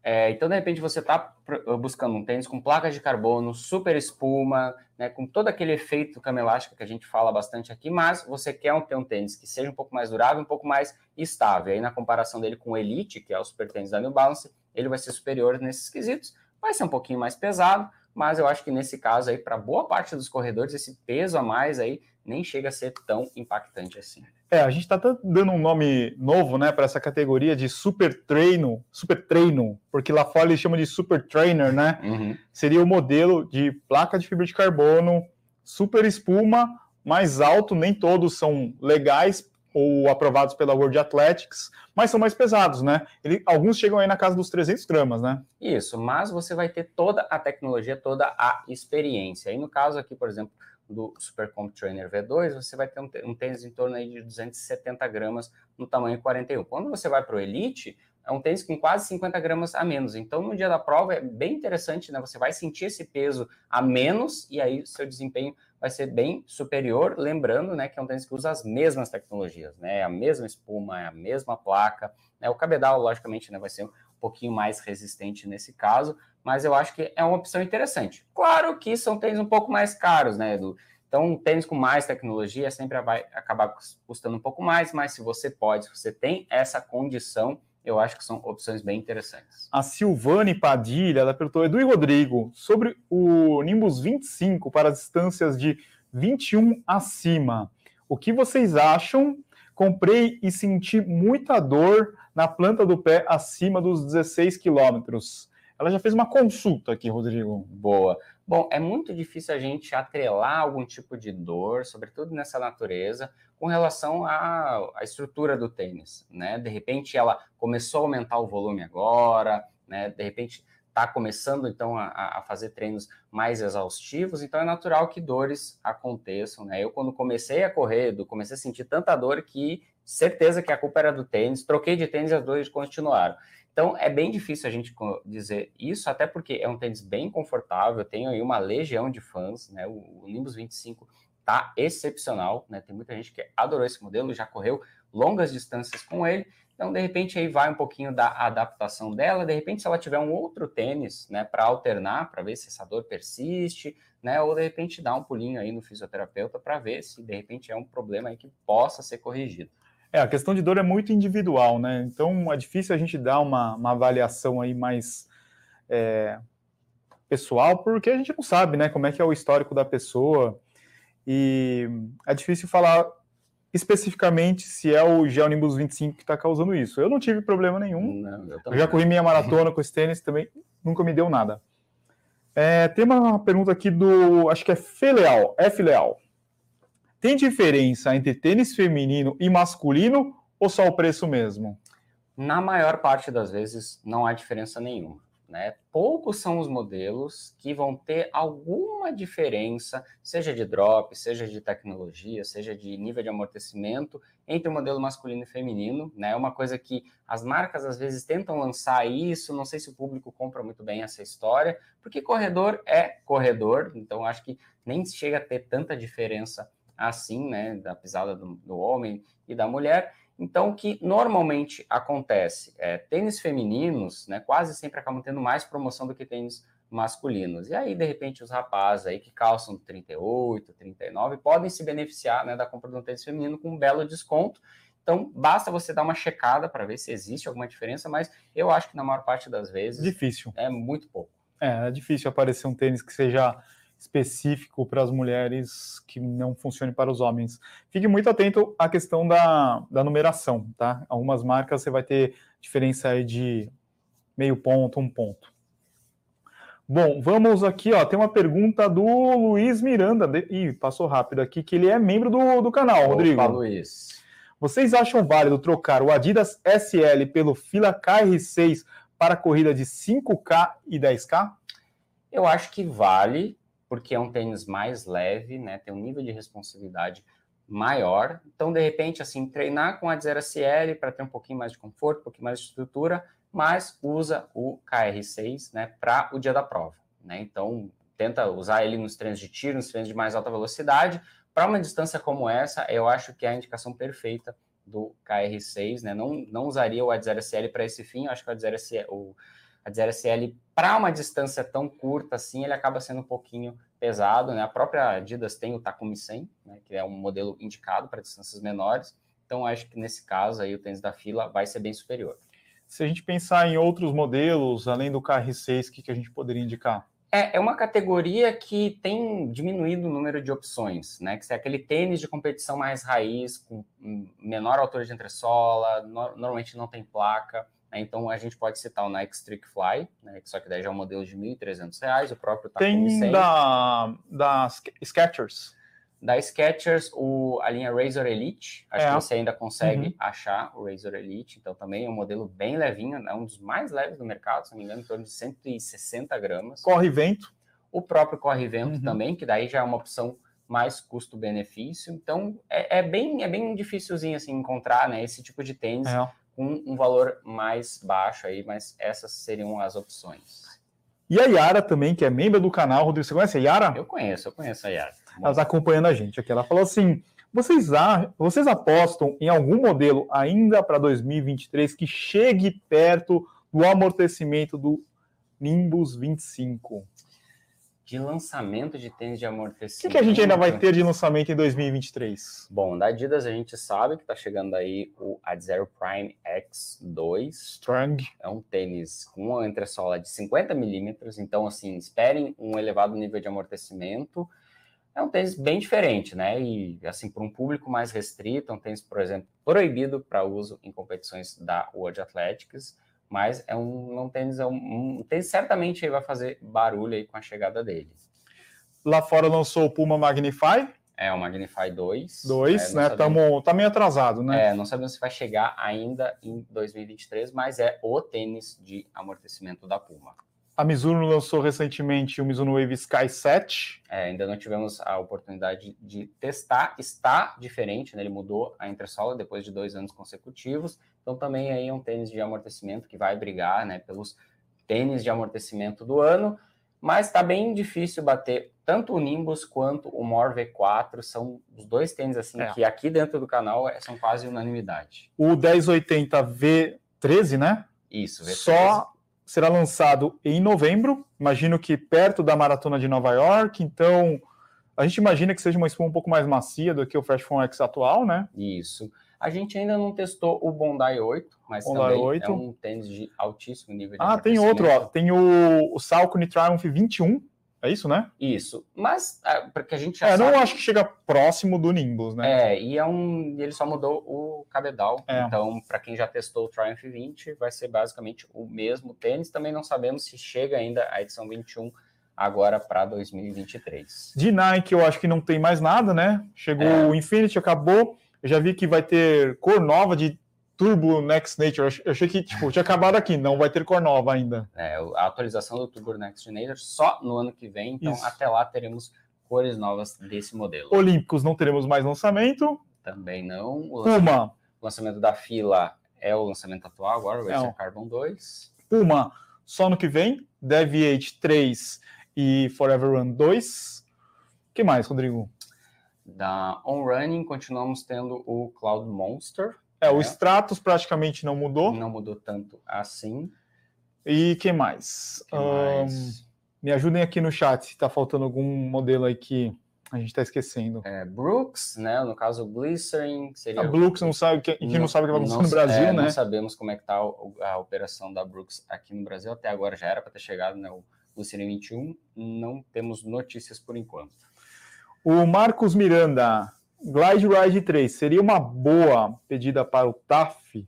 É, então, de repente, você está buscando um tênis com placas de carbono, super espuma, né, com todo aquele efeito cama elástica que a gente fala bastante aqui, mas você quer um, ter um tênis que seja um pouco mais durável, um pouco mais estável. Aí, na comparação dele com o Elite, que é o super tênis da New Balance, ele vai ser superior nesses quesitos, vai ser um pouquinho mais pesado, mas eu acho que nesse caso aí, para boa parte dos corredores, esse peso a mais aí nem chega a ser tão impactante assim. É, a gente está dando um nome novo, né, para essa categoria de super treino, super treino, porque lá fora eles chamam de super trainer, né? Uhum. Seria o modelo de placa de fibra de carbono, super espuma, mais alto, nem todos são legais ou aprovados pela World Athletics, mas são mais pesados, né? Ele, alguns chegam aí na casa dos trezentos gramas, né? Isso, mas você vai ter toda a tecnologia, toda a experiência. E no caso aqui, por exemplo, do Supercomp Trainer V dois, você vai ter um, um tênis em torno aí de duzentos e setenta gramas no tamanho quarenta e um. Quando você vai para o Elite, é um tênis com quase cinquenta gramas a menos. Então, no dia da prova, é bem interessante, né? Você vai sentir esse peso a menos e aí seu desempenho vai ser bem superior, lembrando, né, que é um tênis que usa as mesmas tecnologias, né, a mesma espuma, a mesma placa, né, o cabedal, logicamente, né, vai ser um pouquinho mais resistente nesse caso, mas eu acho que é uma opção interessante. Claro que são tênis um pouco mais caros, né, Edu? Então, um tênis com mais tecnologia sempre vai acabar custando um pouco mais, mas se você pode, se você tem essa condição, eu acho que são opções bem interessantes. A Silvane Padilha, ela perguntou, Edu e Rodrigo, sobre o Nimbus vinte e cinco para as distâncias de vinte e um acima. O que vocês acham? Comprei e senti muita dor na planta do pé acima dos dezesseis quilômetros. Ela já fez uma consulta aqui, Rodrigo. Boa. Bom, é muito difícil a gente atrelar algum tipo de dor, sobretudo nessa natureza, com relação à, à estrutura do tênis, né? De repente ela começou a aumentar o volume agora, né? De repente está começando, então, a, a fazer treinos mais exaustivos, então é natural que dores aconteçam, né? Eu, quando comecei a correr, comecei a sentir tanta dor que certeza que a culpa era do tênis, troquei de tênis e as dores continuaram. Então, é bem difícil a gente dizer isso, até porque é um tênis bem confortável, eu tenho aí uma legião de fãs, né? O, o Nimbus vinte e cinco tá excepcional, né? Tem muita gente que adorou esse modelo, já correu longas distâncias com ele, então, de repente, aí vai um pouquinho da adaptação dela, de repente, se ela tiver um outro tênis, né, para alternar, para ver se essa dor persiste, né, ou de repente dá um pulinho aí no fisioterapeuta para ver se, de repente, é um problema aí que possa ser corrigido. É, a questão de dor é muito individual, né? Então, é difícil a gente dar uma, uma avaliação aí mais é, pessoal, porque a gente não sabe, né? Como é que é o histórico da pessoa. E é difícil falar especificamente se é o Gel-Nimbus vinte e cinco que está causando isso. Eu não tive problema nenhum. Não, eu, eu já corri minha maratona com esse tênis também, nunca me deu nada. É, tem uma pergunta aqui do... Acho que é Feleal, F. Leal. Tem diferença entre tênis feminino e masculino ou só o preço mesmo? Na maior parte das vezes não há diferença nenhuma, né? Poucos são os modelos que vão ter alguma diferença, seja de drop, seja de tecnologia, seja de nível de amortecimento, entre o modelo masculino e feminino, né? É uma coisa que as marcas às vezes tentam lançar isso, não sei se o público compra muito bem essa história, porque corredor é corredor, então acho que nem chega a ter tanta diferença assim, né, da pisada do, do homem e da mulher. Então, o que normalmente acontece é tênis femininos, né, quase sempre acabam tendo mais promoção do que tênis masculinos. E aí, de repente, os rapazes aí que calçam trinta e oito, trinta e nove podem se beneficiar, né, da compra de um tênis feminino com um belo desconto. Então, basta você dar uma checada para ver se existe alguma diferença, mas eu acho que na maior parte das vezes... Difícil. É muito pouco. É, é difícil aparecer um tênis que seja... específico para as mulheres que não funcione para os homens. Fique muito atento à questão da, da numeração, tá? Algumas marcas você vai ter diferença aí de meio ponto, um ponto. Bom, vamos aqui, ó, tem uma pergunta do Luiz Miranda, de... Ih, passou rápido aqui, que ele é membro do, do canal. Opa, Rodrigo. Luiz. Vocês acham válido trocar o Adidas S L pelo Fila K R seis para corrida de cinco K e dez K? Eu acho que vale, porque é um tênis mais leve, né? Tem um nível de responsividade maior. Então, de repente, assim, treinar com a Adizero S L para ter um pouquinho mais de conforto, um pouquinho mais de estrutura, mas usa o K R seis, né, para o dia da prova, né? Então, tenta usar ele nos treinos de tiro, nos treinos de mais alta velocidade. Para uma distância como essa, eu acho que é a indicação perfeita do K R seis, né? Não, não usaria o Adizero S L para esse fim. Eu acho que o Adizero S L... O, A Adizero S L, para uma distância tão curta assim, ele acaba sendo um pouquinho pesado, né? A própria Adidas tem o Takumi cem, né, que é um modelo indicado para distâncias menores. Então, acho que nesse caso aí o tênis da Fila vai ser bem superior. Se a gente pensar em outros modelos, além do K R seis, o que, que a gente poderia indicar? É, é uma categoria que tem diminuído o número de opções, né? Que é aquele tênis de competição mais raiz, com menor altura de entressola, no, normalmente não tem placa, né? Então a gente pode citar o Nike Streakfly, né? Que só que daí já é um modelo de mil e trezentos reais, o próprio tá com seis. Tem da, da Skechers. Da Skechers, o, a linha Razor Elite, acho é. que você ainda consegue uhum. achar o Razor Elite, então também é um modelo bem levinho, é um dos mais leves do mercado, se não me engano, em torno de cento e sessenta gramas. Corre-vento. O próprio corre-vento uhum. também, que daí já é uma opção mais custo-benefício, então é, é, bem, é bem dificilzinho assim, encontrar, né, esse tipo de tênis é. com um valor mais baixo, aí, mas essas seriam as opções. E a Yara também, que é membro do canal, Rodrigo, você conhece a Yara? Eu conheço, eu conheço a Yara. Ela está acompanhando a gente aqui. Ela falou assim, vocês, a, vocês apostam em algum modelo ainda para dois mil e vinte e três que chegue perto do amortecimento do Nimbus vinte e cinco? De lançamento de tênis de amortecimento. O que, que a gente ainda vai ter de lançamento em dois mil e vinte e três? Bom, da Adidas a gente sabe que está chegando aí o Adizero Prime X dois. Strong. É um tênis com uma entressola de cinquenta milímetros, então assim, esperem um elevado nível de amortecimento. É um tênis bem diferente, né? E assim, para um público mais restrito, é um tênis, por exemplo, proibido para uso em competições da World Athletics. Mas é um, um tênis, é um, um tênis certamente vai fazer barulho aí com a chegada dele. Lá fora lançou o Puma Magnify. É, o Magnify dois. dois, é, né? Tamo, tá meio atrasado, né? É, não sabemos se vai chegar ainda em dois mil e vinte e três, mas é o tênis de amortecimento da Puma. A Mizuno lançou recentemente o Mizuno Wave Sky sete. É, ainda não tivemos a oportunidade de testar. Está diferente, né? Ele mudou a entressola depois de dois anos consecutivos. Então também aí é um tênis de amortecimento que vai brigar, né, pelos tênis de amortecimento do ano. Mas está bem difícil bater tanto o Nimbus quanto o More V quatro. São os dois tênis assim é. que aqui dentro do canal são quase unanimidade. O dez oitenta V treze, né? Isso, V treze. Só... será lançado em novembro, imagino que perto da Maratona de Nova York, então a gente imagina que seja uma espuma um pouco mais macia do que o Fresh Foam X atual, né? Isso. A gente ainda não testou o Bondi oito, mas Bondi também oito. É um tênis de altíssimo nível de Ah, tem outro, ó, tem o, o Saucony Triumph vinte e um, é isso, né? Isso, mas é, porque a gente já É, sabe... não acho que chega próximo do Nimbus, né? É, e é um, ele só mudou o cabedal, é. então para quem já testou o Triumph vinte, vai ser basicamente o mesmo tênis, também não sabemos se chega ainda a edição vinte e um agora para dois mil e vinte e três. De Nike eu acho que não tem mais nada, né? Chegou é. o Infinity, acabou, eu já vi que vai ter cor nova de Turbo Next Nature, eu achei que tipo, tinha acabado aqui, não vai ter cor nova ainda. É, a atualização do Turbo Next Nature só no ano que vem, então Isso. até lá teremos cores novas desse modelo. Olympikus não teremos mais lançamento. Também não. O lançamento, Puma. O lançamento da Fila é o lançamento atual agora, o Racer Carbon dois. Puma, só no que vem, Deviate três e Forever Run dois. O que mais, Rodrigo? Da On Running, continuamos tendo o Cloud Monster. É, o Stratos praticamente não mudou. Não mudou tanto assim. E quem mais? Que um, mais? Me ajudem aqui no chat se está faltando algum modelo aí que a gente está esquecendo. É, Brooks, né? No caso, o Glycerin. Seria a Brooks o... não sabe que, que não, não sabe o que vai acontecer no Brasil, é, né? Não sabemos como é que está a, a operação da Brooks aqui no Brasil. Até agora já era para ter chegado, né? O Glycerin vinte e um. Não temos notícias por enquanto. O Marcos Miranda... Glide Ride três, seria uma boa pedida para o T A F?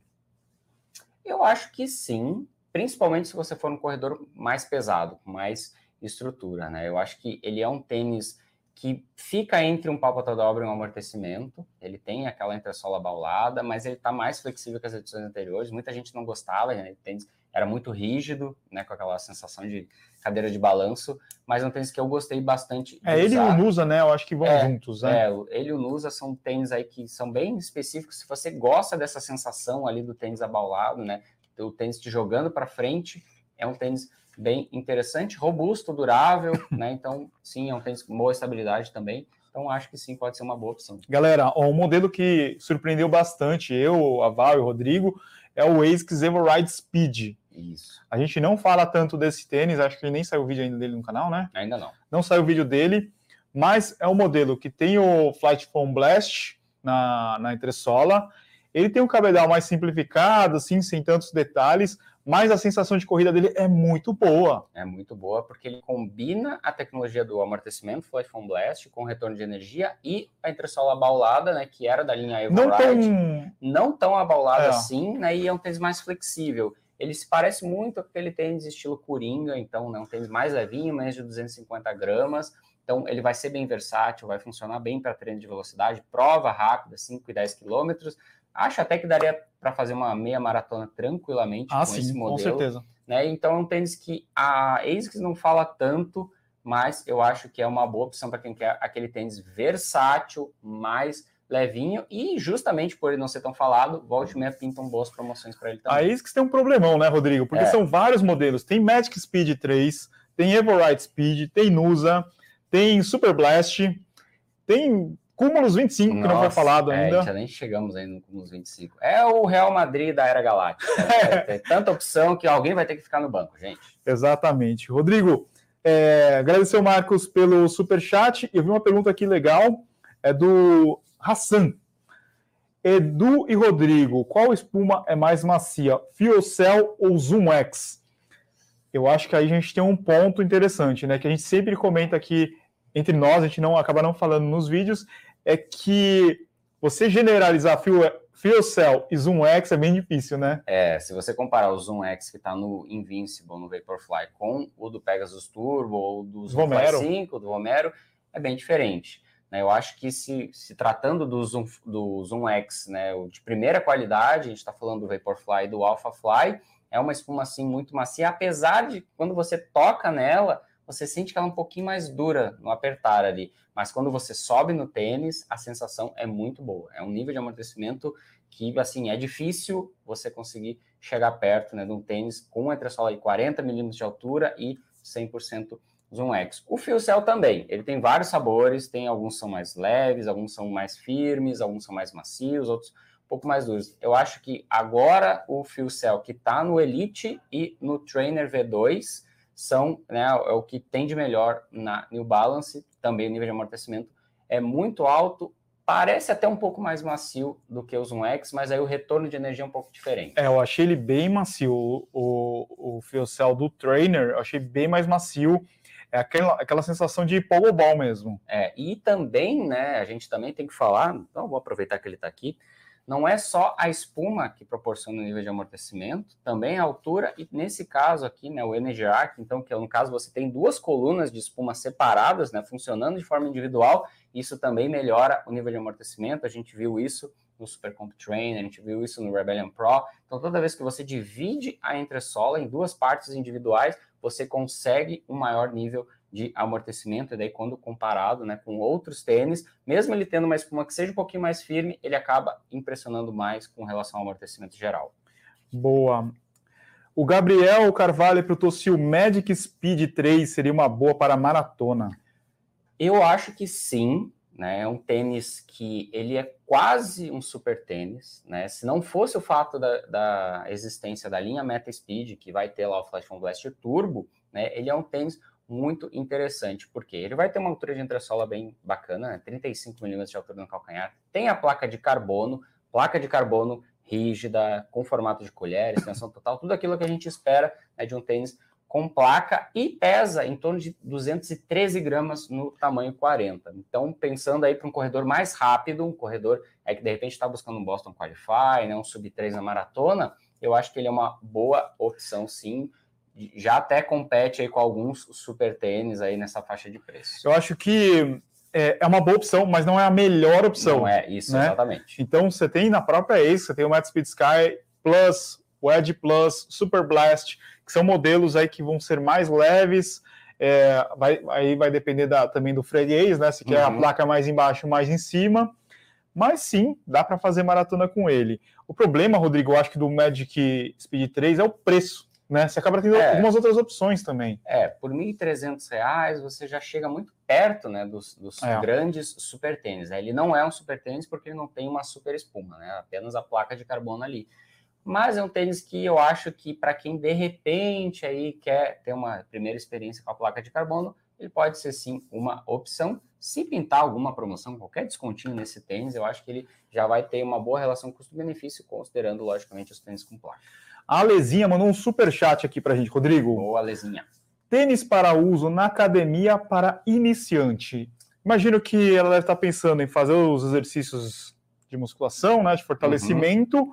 Eu acho que sim, principalmente se você for um corredor mais pesado, com mais estrutura, né? Eu acho que ele é um tênis que fica entre um pálpata dobra e um amortecimento, ele tem aquela entressola baulada, mas ele está mais flexível que as edições anteriores, muita gente não gostava, né? O tênis era muito rígido, né? Com aquela sensação de cadeira de balanço, mas é um tênis que eu gostei bastante. É, ele e o Nusa, né? Eu acho que vão é, juntos, né? É, ele e o Nusa são tênis aí que são bem específicos. Se você gosta dessa sensação ali do tênis abaulado, né? O tênis te jogando para frente, é um tênis bem interessante, robusto, durável, né? Então, sim, é um tênis com boa estabilidade também. Então, acho que sim, pode ser uma boa opção. Galera, ó, um modelo que surpreendeu bastante eu, a Val e o Rodrigo é o ASICS Everride Speed. Isso. A gente não fala tanto desse tênis, acho que nem saiu o vídeo ainda dele no canal, né? Ainda não. Não saiu o vídeo dele, mas é um modelo que tem o Flight Foam Blast na, na entressola. Ele tem um cabedal mais simplificado, assim, sem tantos detalhes, mas a sensação de corrida dele é muito boa. É muito boa, porque ele combina a tecnologia do amortecimento Flat Foam Blast com retorno de energia e a entressola abaulada, né, que era da linha Evo Ride, tem... não tão abaulada é. assim, né, e é um tênis mais flexível. Ele se parece muito àquele tênis estilo Coringa, então né, um tênis mais levinho, menos de duzentos e cinquenta gramas, então ele vai ser bem versátil, vai funcionar bem para treino de velocidade, prova rápida, cinco e dez quilômetros, acho até que daria para fazer uma meia maratona tranquilamente ah, com sim, esse modelo. Com certeza. Né? Então é um tênis que a ASICS não fala tanto, mas eu acho que é uma boa opção para quem quer aquele tênis versátil, mais levinho, e justamente por ele não ser tão falado, volte e meia pintam boas promoções para ele também. A ASICS tem um problemão, né, Rodrigo? Porque é. são vários modelos. Tem Magic Speed três, tem Everride Speed, tem Nusa, tem Super Blast, tem... Cumulus vinte e cinco, Nossa, que não foi falado é, ainda. Já nem chegamos ainda no Cumulus vinte e cinco. É o Real Madrid da Era Galáctica. Né? Tem tanta opção que alguém vai ter que ficar no banco, gente. Exatamente. Rodrigo, é, agradecer ao Marcos pelo superchat. Eu vi uma pergunta aqui legal, é do Hassan. Edu e Rodrigo, qual espuma é mais macia, Fuel Cell ou Zoom X? Eu acho que aí a gente tem um ponto interessante, né? Que a gente sempre comenta aqui, entre nós, a gente não acaba não falando nos vídeos, é que você generalizar Fuel Cell e Zoom X é bem difícil, né? É, se você comparar o Zoom X que está no Invincible, no Vaporfly, com o do Pegasus Turbo ou do Zoom cinco, do Vomero, é bem diferente. Né? Eu acho que se, se tratando do Zoom, do Zoom X, né, de primeira qualidade, a gente está falando do Vaporfly e do Alphafly, é uma espuma assim muito macia, apesar de quando você toca nela, você sente que ela é um pouquinho mais dura no apertar ali. Mas quando você sobe no tênis, a sensação é muito boa. É um nível de amortecimento que, assim, é difícil você conseguir chegar perto, né, de um tênis com entressola de quarenta milímetros de altura e cem por cento Zoom X. O Fuel Cell também. Ele tem vários sabores. Tem alguns são mais leves, alguns são mais firmes, alguns são mais macios, outros um pouco mais duros. Eu acho que agora o Fuel Cell que está no Elite e no Trainer V dois... são, né, é o que tem de melhor na New Balance, também o nível de amortecimento é muito alto, parece até um pouco mais macio do que o Zoom X, mas aí o retorno de energia é um pouco diferente. É, eu achei ele bem macio, o, o, o Fuel Cell do Trainer, eu achei bem mais macio, é aquela, aquela sensação de pogobol mesmo. É, e também, né, a gente também tem que falar, então vou aproveitar que ele está aqui, não é só a espuma que proporciona o nível de amortecimento, também a altura, e nesse caso aqui, né, o Energy Arc, então, que no caso você tem duas colunas de espuma separadas, né, funcionando de forma individual, isso também melhora o nível de amortecimento, a gente viu isso no Supercomp Trainer, a gente viu isso no Rebellion Pro, então toda vez que você divide a entressola em duas partes individuais, você consegue um maior nível de amortecimento, e daí quando comparado, né, com outros tênis, mesmo ele tendo uma espuma que seja um pouquinho mais firme, ele acaba impressionando mais com relação ao amortecimento geral. Boa. O Gabriel Carvalho perguntou se o Magic Speed três seria uma boa para maratona. Eu acho que sim, né, é um tênis que ele é quase um super tênis, né, se não fosse o fato da, da existência da linha Meta Speed, que vai ter lá o Flash Foam Blast Turbo, né, ele é um tênis muito interessante, porque ele vai ter uma altura de entressola bem bacana, né? trinta e cinco milímetros de altura no calcanhar, tem a placa de carbono, placa de carbono rígida, com formato de colher, extensão total, tudo aquilo que a gente espera, né, de um tênis com placa, e pesa em torno de duzentos e treze gramas no tamanho quarenta. Então, pensando aí para um corredor mais rápido, um corredor é que de repente está buscando um Boston Qualify, né, um sub três na maratona, eu acho que ele é uma boa opção, sim. Já até compete aí com alguns super tênis aí nessa faixa de preço. Eu acho que é uma boa opção, mas não é a melhor opção. Não é, isso, né? Exatamente. Então você tem na própria Ace, você tem o Meta Speed Sky Plus, o Edge Plus, Super Blast, que são modelos aí que vão ser mais leves, é, vai, aí vai depender da, também do freguês, né? Se quer uhum. a placa mais embaixo, mais em cima. Mas sim, dá para fazer maratona com ele. O problema, Rodrigo, eu acho que do Magic Speed três é o preço. Né? Você acaba tendo é, algumas outras opções também. É, por mil e trezentos reais você já chega muito perto, né, dos, dos é. grandes super tênis. Né? Ele não é um super tênis porque ele não tem uma super espuma, né? Apenas a placa de carbono ali. Mas é um tênis que eu acho que para quem de repente aí quer ter uma primeira experiência com a placa de carbono, ele pode ser sim uma opção. Se pintar alguma promoção, qualquer descontinho nesse tênis, eu acho que ele já vai ter uma boa relação custo-benefício, considerando logicamente os tênis com placa. A Alezinha mandou um super chat aqui pra gente, Rodrigo. Boa, Alezinha. Tênis para uso na academia para iniciante. Imagino que ela deve estar pensando em fazer os exercícios de musculação, né, de fortalecimento, uhum.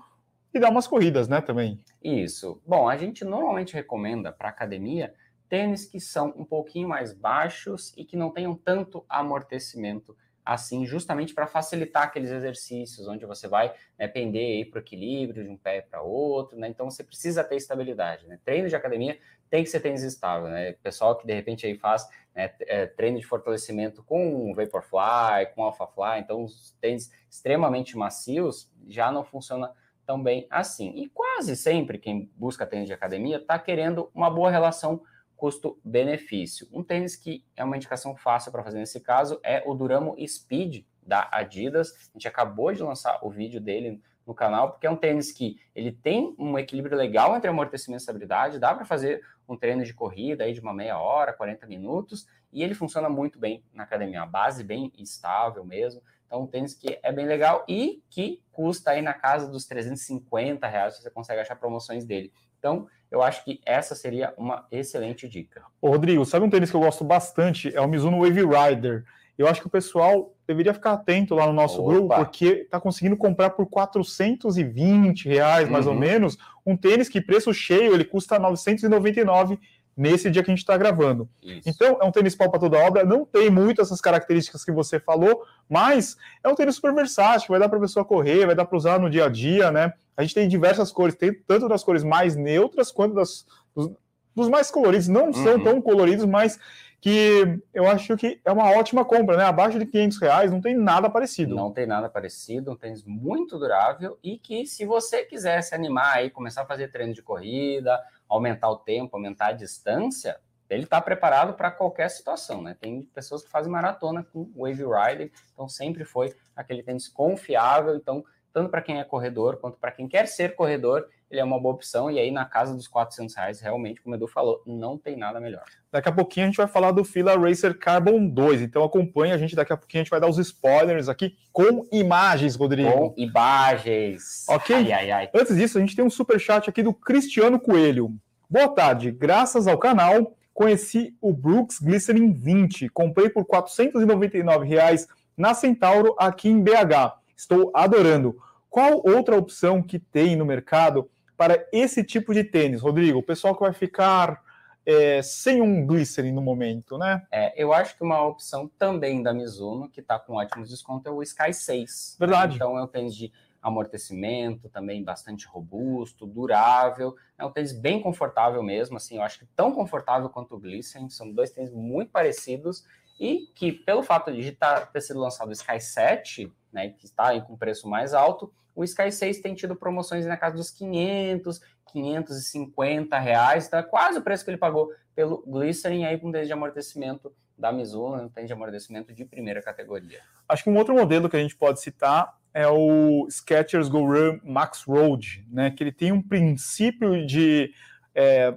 e dar umas corridas, né, também. Isso. Bom, a gente normalmente recomenda para academia tênis que são um pouquinho mais baixos e que não tenham tanto amortecimento assim, justamente para facilitar aqueles exercícios onde você vai, né, pender aí para o equilíbrio de um pé para outro, né? Então você precisa ter estabilidade, né? Treino de academia tem que ser tênis estável, né? O pessoal que de repente aí faz, né, treino de fortalecimento com Vaporfly, com Alphafly, então os tênis extremamente macios já não funciona tão bem assim. E quase sempre quem busca tênis de academia está querendo uma boa relação custo-benefício. Um tênis que é uma indicação fácil para fazer nesse caso é o Duramo Speed da Adidas. A gente acabou de lançar o vídeo dele no canal, porque é um tênis que ele tem um equilíbrio legal entre amortecimento e estabilidade, dá para fazer um treino de corrida aí de uma meia hora, quarenta minutos, e ele funciona muito bem na academia, uma base bem estável mesmo. Então, um tênis que é bem legal e que custa aí na casa dos trezentos e cinquenta reais, você consegue achar promoções dele. Então, eu acho que essa seria uma excelente dica. Ô, Rodrigo, sabe um tênis que eu gosto bastante? É o Mizuno Wave Rider. Eu acho que o pessoal deveria ficar atento lá no nosso Opa. grupo, porque tá conseguindo comprar por quatrocentos e vinte reais, mais uhum. ou menos, um tênis que preço cheio, ele custa novecentos e noventa e nove reais nesse dia que a gente está gravando. Isso. Então, é um tênis pau para toda obra, não tem muito essas características que você falou, mas é um tênis super versátil, vai dar para a pessoa correr, vai dar para usar no dia a dia, né? A gente tem diversas cores, tem tanto das cores mais neutras quanto das, dos, dos mais coloridos, não uhum. são tão coloridos, mas que eu acho que é uma ótima compra, né? Abaixo de quinhentos reais não tem nada parecido. Não tem nada parecido, um tênis muito durável e que, se você quiser se animar aí, começar a fazer treino de corrida, aumentar o tempo, aumentar a distância, ele está preparado para qualquer situação, né? Tem pessoas que fazem maratona com Wave Rider, então sempre foi aquele tênis confiável, então tanto para quem é corredor quanto para quem quer ser corredor, ele é uma boa opção, e aí na casa dos quatrocentos reais, realmente, como o Edu falou, não tem nada melhor. Daqui a pouquinho a gente vai falar do Fila Racer Carbon dois, então acompanha a gente, daqui a pouquinho a gente vai dar os spoilers aqui com imagens, Rodrigo. Com imagens. Ok? Ai, ai, ai. Antes disso, a gente tem um superchat aqui do Cristiano Coelho. Boa tarde, graças ao canal, conheci o Brooks Glycerin vinte, comprei por quatrocentos e noventa e nove reais na Centauro aqui em B H, estou adorando. Qual outra opção que tem no mercado para esse tipo de tênis, Rodrigo? O pessoal que vai ficar é, sem um Glycerin no momento, né? É, eu acho que uma opção também da Mizuno, que está com ótimos descontos, é o Sky seis. Verdade. Né? Então é um tênis de amortecimento, também bastante robusto, durável. É um tênis bem confortável mesmo, assim, eu acho que tão confortável quanto o Glycerin. São dois tênis muito parecidos e que, pelo fato de tá, ter sido lançado o Sky sete, né, que está aí com preço mais alto, o Sky seis tem tido promoções na casa dos quinhentos, quinhentos e cinquenta reais, tá quase o preço que ele pagou pelo Glycerin, aí com um tênis de amortecimento da Mizuno, um tênis de amortecimento de primeira categoria. Acho que um outro modelo que a gente pode citar é o Skechers Go Run Max Road, né, que ele tem um princípio de é,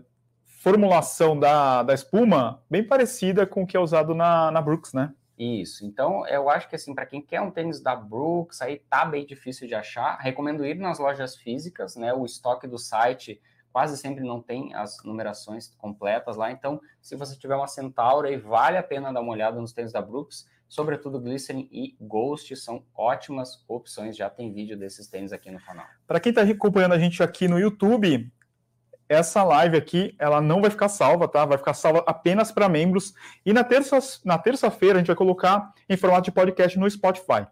formulação da, da espuma bem parecida com o que é usado na, na Brooks, né? Isso, então eu acho que assim, para quem quer um tênis da Brooks, aí tá bem difícil de achar, recomendo ir nas lojas físicas, né, o estoque do site quase sempre não tem as numerações completas lá, então se você tiver uma Centauro, aí vale a pena dar uma olhada nos tênis da Brooks, sobretudo Glycerin e Ghost, são ótimas opções, já tem vídeo desses tênis aqui no canal. Para quem tá acompanhando a gente aqui no YouTube, essa live aqui, ela não vai ficar salva, tá? Vai ficar salva apenas para membros. E na terça, na terça-feira a gente vai colocar em formato de podcast no Spotify.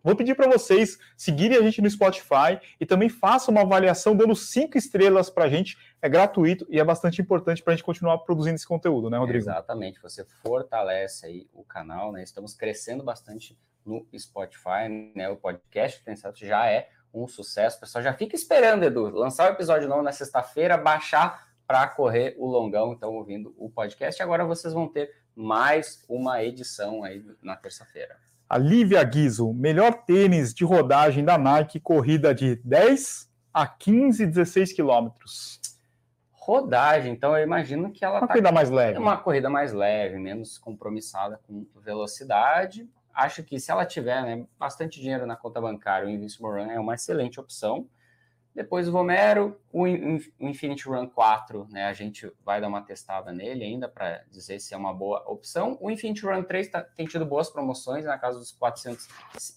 Vou pedir para vocês seguirem a gente no Spotify e também façam uma avaliação dando cinco estrelas para a gente. É gratuito e é bastante importante para a gente continuar produzindo esse conteúdo, né, Rodrigo? Exatamente. Você fortalece aí o canal, né? Estamos crescendo bastante no Spotify, né? O podcast, tem certo, já é um sucesso, o pessoal já fica esperando, Edu, lançar o episódio novo na sexta-feira, baixar para correr o longão, então ouvindo o podcast. Agora vocês vão ter mais uma edição aí na terça-feira. A Lívia Guizo, melhor tênis de rodagem da Nike, corrida de dez a quinze, dezesseis quilômetros. Rodagem, então eu imagino que ela uma tá... Uma corrida mais leve. Uma corrida mais leve, menos compromissada com velocidade. Acho que se ela tiver, né, bastante dinheiro na conta bancária, o Invincible Run é uma excelente opção. Depois o Vomero, o Infinity Run quatro, né? A gente vai dar uma testada nele ainda para dizer se é uma boa opção. O Infinity Run três tá, tem tido boas promoções, na casa dos quatrocentos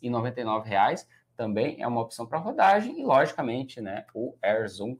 e noventa e nove reais. Também é uma opção para rodagem. E, logicamente, né, o Air Zoom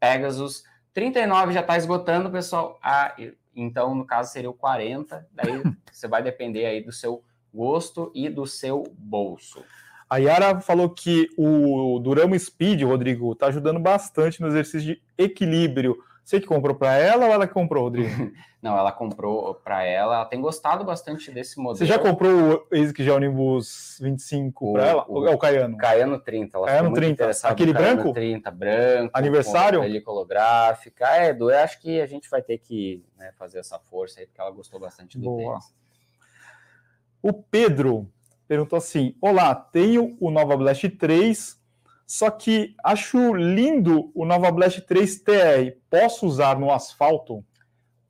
Pegasus trinta e nove já está esgotando, pessoal. Ah, então, no caso, seria o quarenta. Daí você vai depender aí do seu gosto e do seu bolso. A Yara falou que o Duramo Speed, Rodrigo, está ajudando bastante no exercício de equilíbrio. Você que comprou para ela ou ela que comprou, Rodrigo? Não, ela comprou para ela. Ela tem gostado bastante desse modelo. Você já comprou o ASICS Gel-Nimbus vinte e cinco para ela? O, ou é o Kayano? Kayano trinta. Ela Kayano trinta. Aquele branco? trinta, branco. Aniversário? Com película holográfica. É, Edu, eu acho que a gente vai ter que, né, fazer essa força aí, porque ela gostou bastante do tênis. O Pedro perguntou assim: olá, tenho o Nova Blast três, só que acho lindo o Nova Blast três T R. Posso usar no asfalto?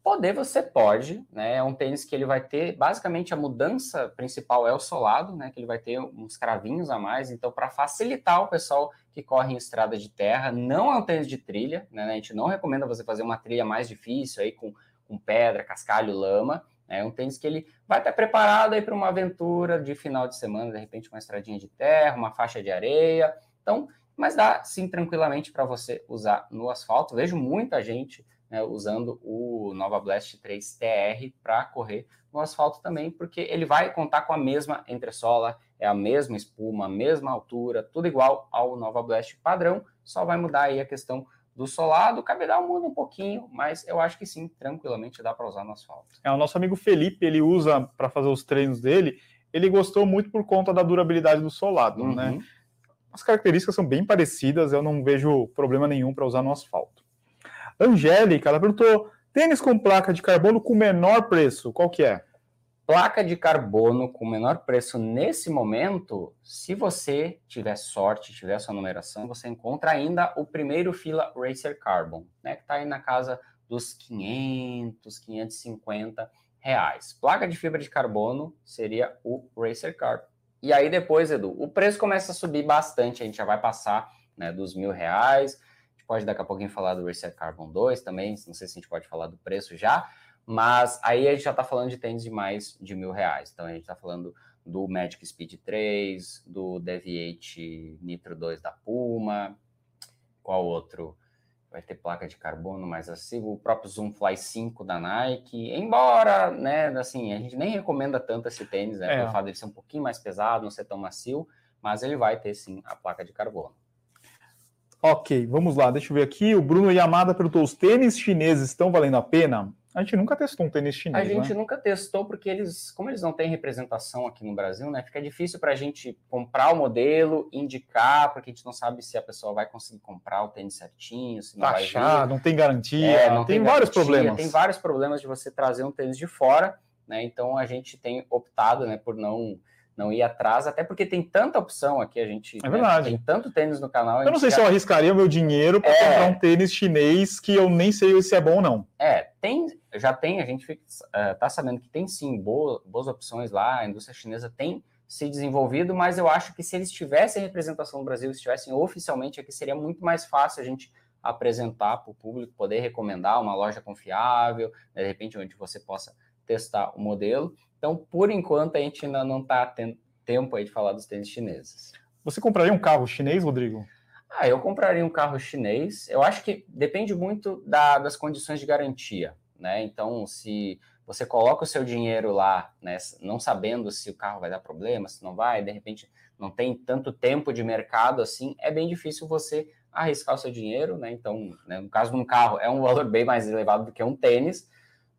Poder você pode, né? É um tênis que ele vai ter, basicamente a mudança principal é o solado, né? Que ele vai ter uns cravinhos a mais, então para facilitar o pessoal que corre em estrada de terra, não é um tênis de trilha, né? A gente não recomenda você fazer uma trilha mais difícil aí com, com pedra, cascalho, lama. É um tênis que ele vai estar preparado aí para uma aventura de final de semana, de repente uma estradinha de terra, uma faixa de areia. Então, mas dá sim tranquilamente para você usar no asfalto. Vejo muita gente, né, usando o Nova Blast três T R para correr no asfalto também, porque ele vai contar com a mesma entressola, é a mesma espuma, a mesma altura, tudo igual ao Nova Blast padrão, só vai mudar aí a questão do solado. O cabedal muda um pouquinho, mas eu acho que sim, tranquilamente dá para usar no asfalto. É, o nosso amigo Felipe, ele usa para fazer os treinos dele, ele gostou muito por conta da durabilidade do solado, uhum, né? As características são bem parecidas, eu não vejo problema nenhum para usar no asfalto. Angélica, ela perguntou: tênis com placa de carbono com menor preço, qual que é? Placa de carbono com menor preço nesse momento, se você tiver sorte, tiver sua numeração, você encontra ainda o primeiro Fila Racer Carbon, né, que está aí na casa dos quinhentos, quinhentos e cinquenta reais. Placa de fibra de carbono seria o Racer Carbon. E aí depois, Edu, o preço começa a subir bastante, a gente já vai passar, né, dos mil reais. A gente pode daqui a pouquinho falar do Racer Carbon dois também, não sei se a gente pode falar do preço já. Mas aí a gente já está falando de tênis de mais de mil reais. Então a gente está falando do Magic Speed três, do Deviate Nitro dois da Puma. Qual outro? Vai ter placa de carbono mais acessível. O próprio Zoom Fly cinco da Nike. Embora, né, assim, a gente nem recomenda tanto esse tênis, né? É. Pelo fato de ele ser um pouquinho mais pesado, não ser tão macio. Mas ele vai ter, sim, a placa de carbono. Ok, vamos lá. Deixa eu ver aqui. O Bruno Yamada perguntou: os tênis chineses estão valendo a pena? A gente nunca testou um tênis chinês, A gente né? nunca testou, porque eles, como eles não têm representação aqui no Brasil, né, fica difícil para a gente comprar o modelo, indicar, porque a gente não sabe se a pessoa vai conseguir comprar o tênis certinho, se não vai achar, não tem garantia, é, não tem, tem vários garantia, problemas. Tem vários problemas de você trazer um tênis de fora, né, então a gente tem optado, né, por não... não ir atrás, até porque tem tanta opção aqui, a gente é verdade. Né, tem tanto tênis no canal. Eu não sei já... se eu arriscaria o meu dinheiro para é... comprar um tênis chinês que eu nem sei se é bom ou não. É, tem, já tem, a gente fica, uh, tá sabendo que tem sim boas, boas opções lá, a indústria chinesa tem se desenvolvido, mas eu acho que se eles tivessem representação no Brasil, se estivessem oficialmente aqui, seria muito mais fácil a gente apresentar para o público, poder recomendar uma loja confiável, né, de repente onde você possa testar o modelo. Então, por enquanto, a gente ainda não está tendo tempo aí de falar dos tênis chineses. Você compraria um carro chinês, Rodrigo? Ah, eu compraria um carro chinês. Eu acho que depende muito da, das condições de garantia, né? Então, se você coloca o seu dinheiro lá, né, não sabendo se o carro vai dar problema, se não vai, de repente não tem tanto tempo de mercado assim, é bem difícil você arriscar o seu dinheiro, né? Então, né, no caso de um carro, é um valor bem mais elevado do que um tênis,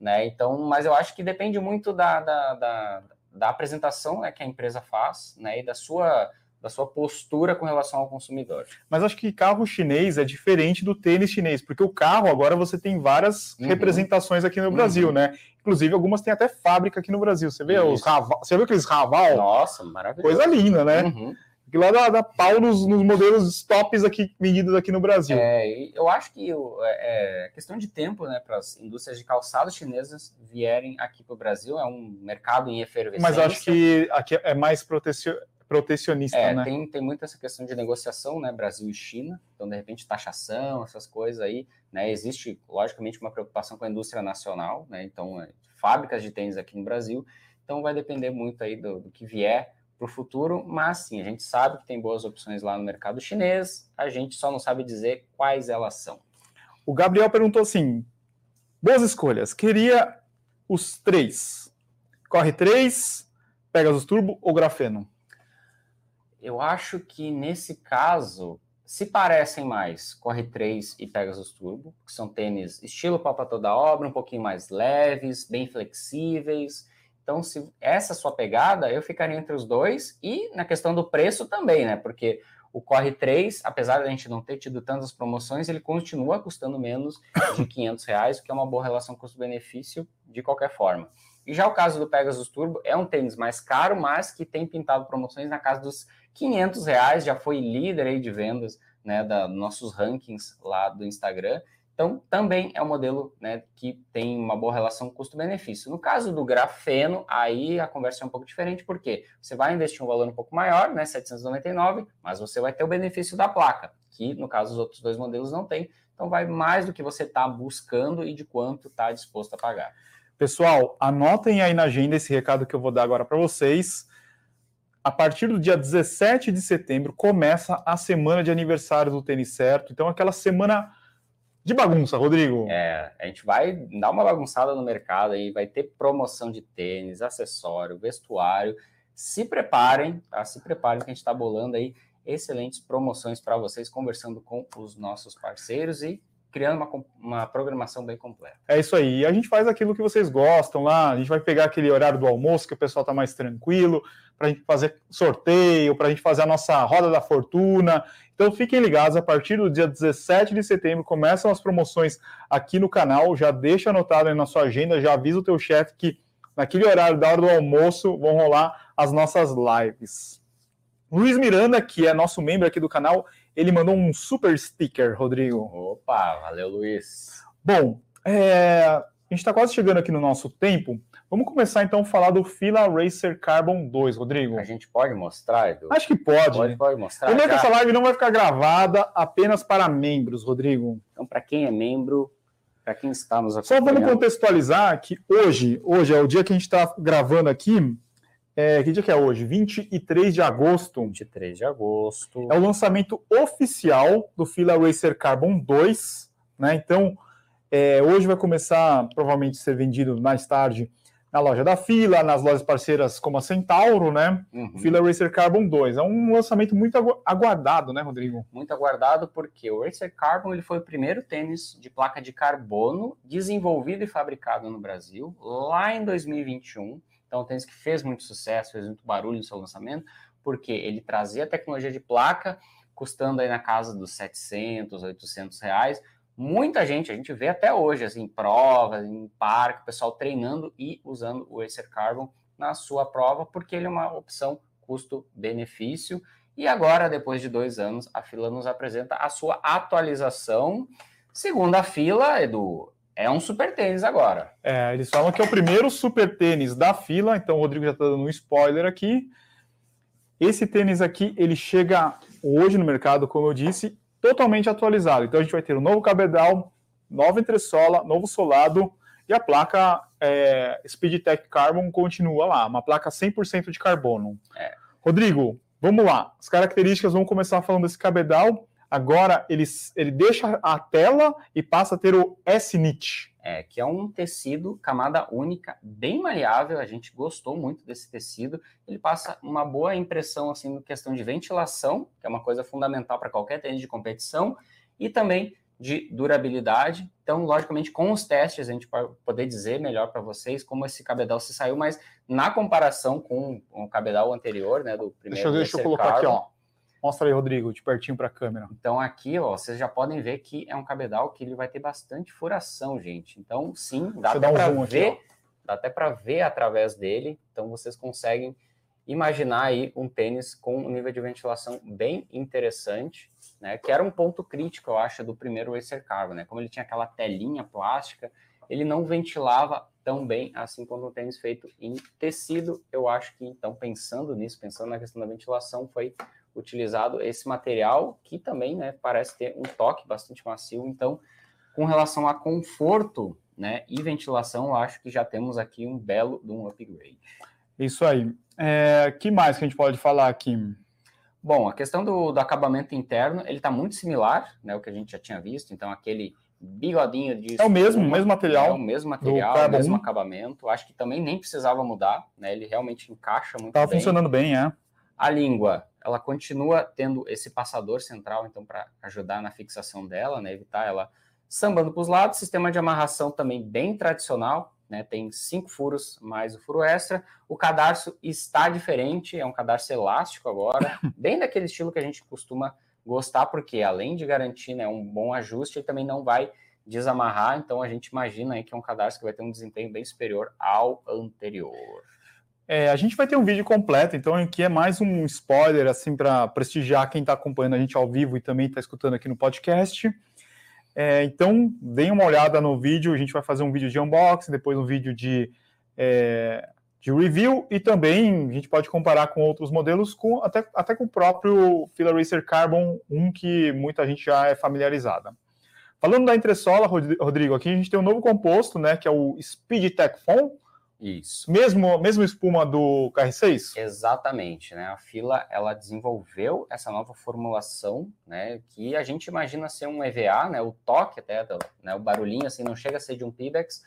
né? Então, mas eu acho que depende muito da, da, da, da apresentação, né, que a empresa faz, né, e da sua, da sua postura com relação ao consumidor. Mas acho que carro chinês é diferente do tênis chinês, porque o carro agora você tem várias uhum. representações aqui no uhum. Brasil, né? Inclusive, algumas têm até fábrica aqui no Brasil. Você vê, os Raval, você viu aqueles Raval? Nossa, maravilhoso. Coisa linda, né? Uhum. Que lá dá, dá pau nos, nos modelos tops aqui, vendidos aqui no Brasil. É, eu acho que é questão de tempo, né, para as indústrias de calçado chinesas vierem aqui para o Brasil. É um mercado em efervescência. Mas eu acho que aqui é mais protecio, protecionista, é, né? Tem, tem muito essa questão de negociação, né? Brasil e China. Então, de repente, taxação, essas coisas aí, né? Existe, logicamente, uma preocupação com a indústria nacional, né? Então, fábricas de tênis aqui no Brasil. Então, vai depender muito aí do, do que vier para o futuro. Mas, sim, a gente sabe que tem boas opções lá no mercado chinês. A gente só não sabe dizer quais elas são. O Gabriel perguntou assim, boas escolhas. Queria os três. Corre três, Pegasus Turbo ou Grafeno? Eu acho que, nesse caso, se parecem mais Corre três e Pegasus Turbo, que são tênis estilo pau para toda obra, um pouquinho mais leves, bem flexíveis. Então, se essa é a sua pegada, eu ficaria entre os dois. E na questão do preço também, né? Porque o Corre três, apesar de a gente não ter tido tantas promoções, ele continua custando menos de quinhentos reais, o que é uma boa relação custo-benefício de qualquer forma. E já o caso do Pegasus Turbo é um tênis mais caro, mas que tem pintado promoções na casa dos quinhentos reais, já foi líder aí de vendas, né, da, nossos rankings lá do Instagram. Então, também é um modelo, né, que tem uma boa relação custo-benefício. No caso do Grafeno, aí a conversa é um pouco diferente, porque você vai investir um valor um pouco maior, né, setecentos e noventa e nove, mas você vai ter o benefício da placa, que, no caso, os outros dois modelos não tem. Então, vai mais do que você está buscando e de quanto está disposto a pagar. Pessoal, anotem aí na agenda esse recado que eu vou dar agora para vocês. A partir do dia dezessete de setembro, começa a semana de aniversário do Tênis Certo. Então, aquela semana de bagunça, Rodrigo. É, a gente vai dar uma bagunçada no mercado aí, vai ter promoção de tênis, acessório, vestuário. Se preparem, tá? Se preparem que a gente está bolando aí excelentes promoções para vocês, conversando com os nossos parceiros e criando uma, uma programação bem completa. É isso aí. E a gente faz aquilo que vocês gostam lá. A gente vai pegar aquele horário do almoço que o pessoal está mais tranquilo, para a gente fazer sorteio, para a gente fazer a nossa roda da fortuna. Então fiquem ligados, a partir do dia dezessete de setembro começam as promoções aqui no canal. Já deixa anotado aí na sua agenda, já avisa o teu chefe que naquele horário da hora do almoço vão rolar as nossas lives. Luiz Miranda, que é nosso membro aqui do canal, ele mandou um super sticker, Rodrigo. Opa, valeu, Luiz. Bom, é, a gente está quase chegando aqui no nosso tempo. Vamos começar, então, a falar do Fila Racer Carbon dois, Rodrigo. A gente pode mostrar, Edu? Acho que pode. Pode, né? Pode mostrar. Primeiro que essa live não vai ficar gravada apenas para membros, Rodrigo. Então, para quem é membro, para quem está nos acompanhando... Só vamos contextualizar que hoje, hoje é o dia que a gente está gravando aqui... É, que dia que é hoje? vinte e três de agosto. vinte e três de agosto. É o lançamento oficial do Fila Racer Carbon dois, né? Então, é, hoje vai começar, provavelmente, a ser vendido mais tarde na loja da Fila, nas lojas parceiras como a Centauro, né? Uhum. Fila Racer Carbon dois. É um lançamento muito agu- aguardado, né, Rodrigo? Muito aguardado porque o Racer Carbon ele foi o primeiro tênis de placa de carbono desenvolvido e fabricado no Brasil lá em dois mil e vinte e um. Então, um tênis que fez muito sucesso, fez muito barulho no seu lançamento, porque ele trazia tecnologia de placa, custando aí na casa dos setecentos, oitocentos reais. Muita gente, a gente vê até hoje, assim, provas, em parque, o pessoal treinando e usando o Racer Carbon na sua prova, porque ele é uma opção custo-benefício. E agora, depois de dois anos, a Fila nos apresenta a sua atualização. Segundo a Fila, Edu... É um super tênis agora. É, eles falam que é o primeiro super tênis da Fila, então o Rodrigo já está dando um spoiler aqui. Esse tênis aqui, ele chega hoje no mercado, como eu disse, totalmente atualizado. Então a gente vai ter um novo cabedal, nova entressola, novo solado e a placa é, Speedtech Carbon continua lá, uma placa cem por cento de carbono. É. Rodrigo, vamos lá. As características, vamos começar falando desse cabedal. Agora ele, ele deixa a tela e passa a ter o S-Knit. É, que é um tecido, camada única, bem maleável. A gente gostou muito desse tecido. Ele passa uma boa impressão, assim, na questão de ventilação, que é uma coisa fundamental para qualquer tênis de competição, e também de durabilidade. Então, logicamente, com os testes, a gente vai poder dizer melhor para vocês como esse cabedal se saiu, mas na comparação com o cabedal anterior, né, do primeiro... Deixa eu, deixa eu colocar aqui, ó. Mostra aí, Rodrigo, de pertinho para a câmera. Então, aqui, ó, vocês já podem ver que é um cabedal que ele vai ter bastante furação, gente. Então, sim, dá até para ver, dá até para ver através dele. Então, vocês conseguem imaginar aí um tênis com um nível de ventilação bem interessante, né? Que era um ponto crítico, eu acho, do primeiro Racer Carbon, né? Como ele tinha aquela telinha plástica, ele não ventilava tão bem, assim como o tênis feito em tecido. Eu acho que, então, pensando nisso, pensando na questão da ventilação, foi utilizado esse material, que também, né, parece ter um toque bastante macio. Então, com relação a conforto, né, e ventilação, eu acho que já temos aqui um belo de um upgrade. Isso aí. É, que mais que a gente pode falar aqui? Bom, a questão do, do acabamento interno, ele está muito similar, né, ao que a gente já tinha visto. Então, aquele bigodinho de... É o mesmo, o mesmo material. É o mesmo material, o mesmo acabamento. Acho que também nem precisava mudar, né? Ele realmente encaixa muito bem. Tá funcionando bem, é. A língua, ela continua tendo esse passador central, então, para ajudar na fixação dela, né? Evitar ela sambando para os lados. Sistema de amarração também bem tradicional, né? Tem cinco furos mais o furo extra. O cadarço está diferente, é um cadarço elástico agora, bem daquele estilo que a gente costuma gostar, porque além de garantir, né, um bom ajuste, ele também não vai desamarrar, então a gente imagina aí que é um cadarço que vai ter um desempenho bem superior ao anterior. É, a gente vai ter um vídeo completo, então aqui é mais um spoiler, assim, para prestigiar quem está acompanhando a gente ao vivo e também está escutando aqui no podcast. É, então, deem uma olhada no vídeo, a gente vai fazer um vídeo de unboxing, depois um vídeo de... É... de review, e também a gente pode comparar com outros modelos, com, até, até com o próprio Fila Racer Carbon um, que muita gente já é familiarizada. Falando da entressola, Rodrigo, aqui a gente tem um novo composto, né, que é o Speed Tech Foam. Isso. Mesmo, mesmo espuma do K R seis? Exatamente, né, a Fila, ela desenvolveu essa nova formulação, né, que a gente imagina ser um E V A, né, o toque até, né, o barulhinho, assim, não chega a ser de um Pebex,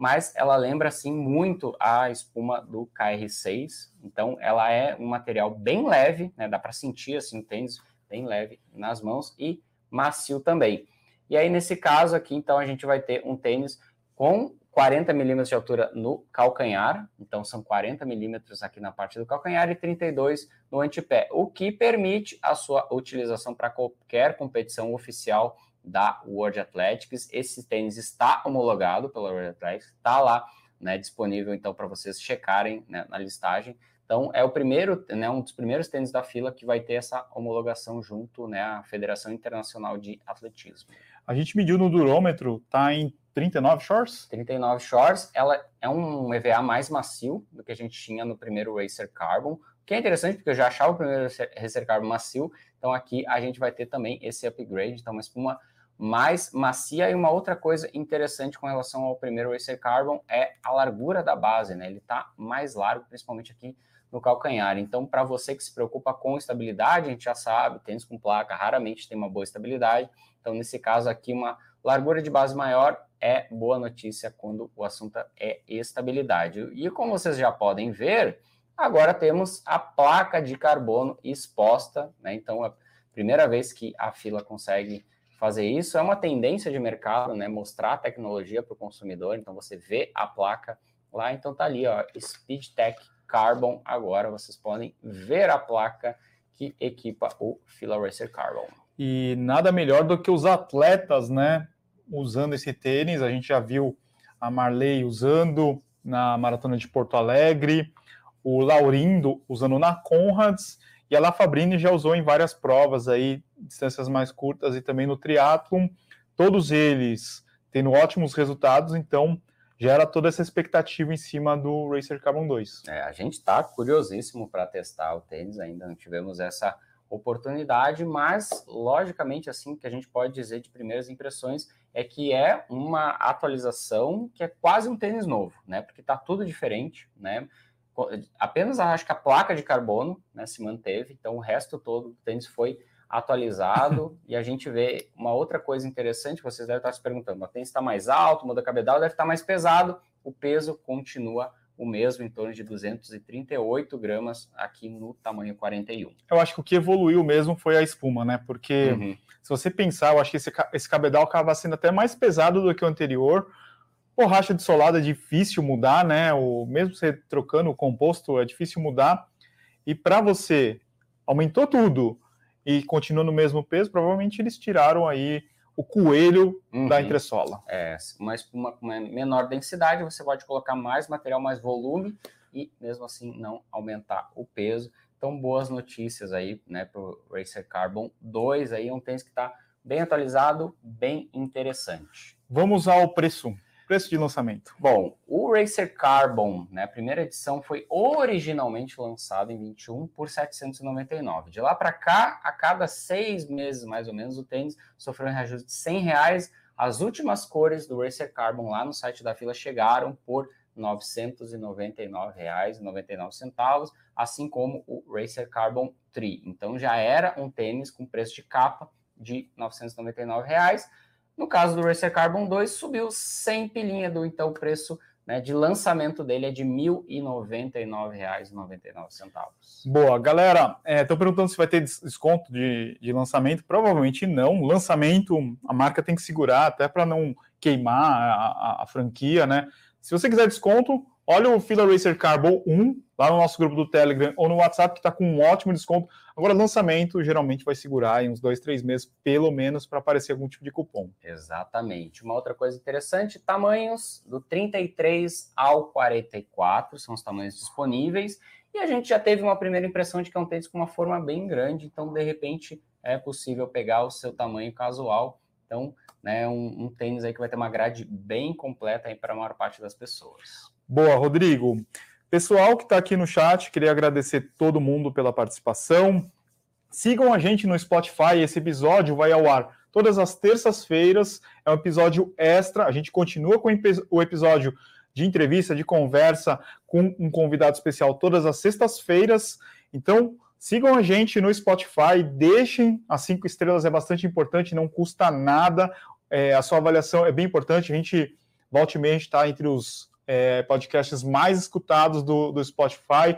mas ela lembra, assim, muito a espuma do K R seis. Então, ela é um material bem leve, né? Dá para sentir, assim, o tênis bem leve nas mãos e macio também. E aí, nesse caso aqui, então, a gente vai ter um tênis com quarenta milímetros de altura no calcanhar. Então, são quarenta milímetros aqui na parte do calcanhar e trinta e dois no antepé, o que permite a sua utilização para qualquer competição oficial da World Athletics. Esse tênis está homologado pela World Athletics, está lá, né, disponível, então, para vocês checarem, né, na listagem. Então, é o primeiro, né, um dos primeiros tênis da Fila que vai ter essa homologação junto, né, à Federação Internacional de Atletismo. A gente mediu no durômetro, tá em trinta e nove shorts? trinta e nove shorts, ela é um E V A mais macio do que a gente tinha no primeiro Racer Carbon, que é interessante, porque eu já achava o primeiro Racer Carbon macio, então aqui a gente vai ter também esse upgrade, então uma espuma mais macia. E uma outra coisa interessante com relação ao primeiro Racer Carbon é a largura da base, né? Ele tá mais largo, principalmente aqui no calcanhar. Então, para você que se preocupa com estabilidade, a gente já sabe, tênis com placa raramente tem uma boa estabilidade, então nesse caso aqui uma largura de base maior é boa notícia quando o assunto é estabilidade. E como vocês já podem ver, agora temos a placa de carbono exposta, né? Então, a primeira vez que a Fila consegue fazer isso, é uma tendência de mercado, né? Mostrar a tecnologia para o consumidor. Então, você vê a placa lá. Então, tá ali, ó, Speedtech Carbon. Agora, vocês podem ver a placa que equipa o Fila Racer Carbon. E nada melhor do que os atletas, né, usando esse tênis. A gente já viu a Marley usando na Maratona de Porto Alegre, o Laurindo usando na Conrads, e a La Fabrini já usou em várias provas aí, distâncias mais curtas e também no triatlon, todos eles tendo ótimos resultados, então gera toda essa expectativa em cima do Racer Carbon dois. É, a gente está curiosíssimo para testar o tênis, ainda não tivemos essa oportunidade, mas logicamente, assim, que a gente pode dizer de primeiras impressões é que é uma atualização que é quase um tênis novo, né, porque está tudo diferente, né, apenas acho que a placa de carbono, né, se manteve, então o resto todo do tênis foi atualizado. E a gente vê uma outra coisa interessante, vocês devem estar se perguntando, o tênis está mais alto, muda cabedal, deve estar mais pesado, o peso continua o mesmo, em torno de duzentos e trinta e oito gramas aqui no tamanho quarenta e um. Eu acho que o que evoluiu mesmo foi a espuma, né, porque uhum. se você pensar, eu acho que esse, esse cabedal acaba sendo até mais pesado do que o anterior. Borracha de solado é difícil mudar, né? O, mesmo você trocando o composto, é difícil mudar. E para você, aumentou tudo e continua no mesmo peso, provavelmente eles tiraram aí o coelho uhum. da entressola. É, uma espuma com menor densidade, você pode colocar mais material, mais volume e mesmo assim não aumentar o peso. Então, boas notícias aí, né, para o Racer Carbon dois. Aí é um tênis que está bem atualizado, bem interessante. Vamos ao preço. Preço de lançamento. Bom, o Racer Carbon, né, a primeira edição, foi originalmente lançado em vinte e um por setecentos e noventa e nove. De lá para cá, a cada seis meses, mais ou menos, o tênis sofreu um reajuste de cem reais. As últimas cores do Racer Carbon lá no site da Fila chegaram por novecentos e noventa e nove reais e noventa e nove centavos, assim como o Racer Carbon três. Então já era um tênis com preço de capa de novecentos e noventa e nove reais. No caso do Racer Carbon dois, subiu cem pilinha do então preço, né, de lançamento dele é de mil e noventa e nove reais e noventa e nove centavos. Boa, galera, estou é, perguntando se vai ter desconto de, de lançamento. Provavelmente não. Lançamento, a marca tem que segurar até para não queimar a, a, a franquia, né? Se você quiser desconto, olha o Fila Racer Carbon um, lá no nosso grupo do Telegram ou no WhatsApp, que está com um ótimo desconto. Agora, lançamento geralmente vai segurar em uns dois, três meses, pelo menos, para aparecer algum tipo de cupom. Exatamente. Uma outra coisa interessante, tamanhos do trinta e três ao quarenta e quatro, são os tamanhos disponíveis. E a gente já teve uma primeira impressão de que é um tênis com uma forma bem grande, então, de repente, é possível pegar o seu tamanho casual. Então, né, um, um tênis aí que vai ter uma grade bem completa para a maior parte das pessoas. Boa, Rodrigo. Pessoal que está aqui no chat, queria agradecer todo mundo pela participação. Sigam a gente no Spotify, esse episódio vai ao ar todas as terças-feiras, é um episódio extra, a gente continua com o episódio de entrevista, de conversa com um convidado especial todas as sextas-feiras, então... Sigam a gente no Spotify, deixem as cinco estrelas, é bastante importante, não custa nada, é, a sua avaliação é bem importante, a gente, volta e meia, a gente está entre os é, podcasts mais escutados do, do Spotify,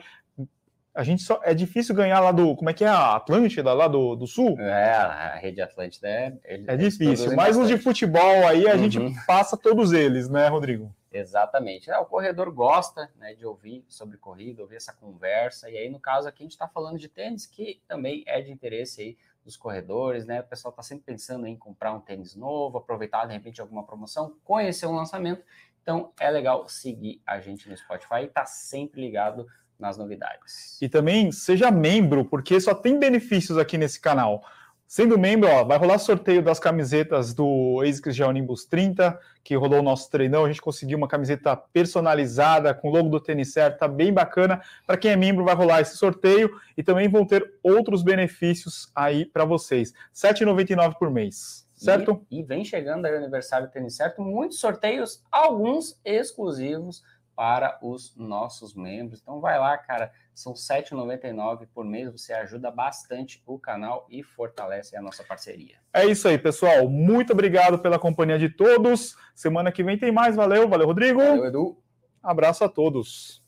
a gente só, é difícil ganhar lá do, como é que é, a Atlântida, lá do, do Sul? É, a rede Atlântida é... É difícil, mas os de futebol aí, a uhum. gente passa todos eles, né, Rodrigo? Exatamente. É, o corredor gosta, né, de ouvir sobre corrida, ouvir essa conversa. E aí, no caso, aqui a gente está falando de tênis, que também é de interesse aí dos corredores, né? O pessoal está sempre pensando em comprar um tênis novo, aproveitar, de repente, alguma promoção, conhecer um lançamento. Então, é legal seguir a gente no Spotify e tá sempre ligado nas novidades. E também seja membro, porque só tem benefícios aqui nesse canal. Sendo membro, ó, vai rolar sorteio das camisetas do ASICS Gel-Nimbus trinta, que rolou o nosso treinão. A gente conseguiu uma camiseta personalizada com o logo do Tênis Certo, tá bem bacana. Para quem é membro, vai rolar esse sorteio e também vão ter outros benefícios aí para vocês. sete reais e noventa e nove centavos por mês, certo? E, e vem chegando aí o aniversário do Tênis Certo, muitos sorteios, alguns exclusivos para os nossos membros. Então vai lá, cara, são sete reais e noventa e nove centavos por mês, você ajuda bastante o canal e fortalece a nossa parceria. É isso aí, pessoal, muito obrigado pela companhia de todos, semana que vem tem mais, valeu, valeu Rodrigo, valeu Edu, abraço a todos.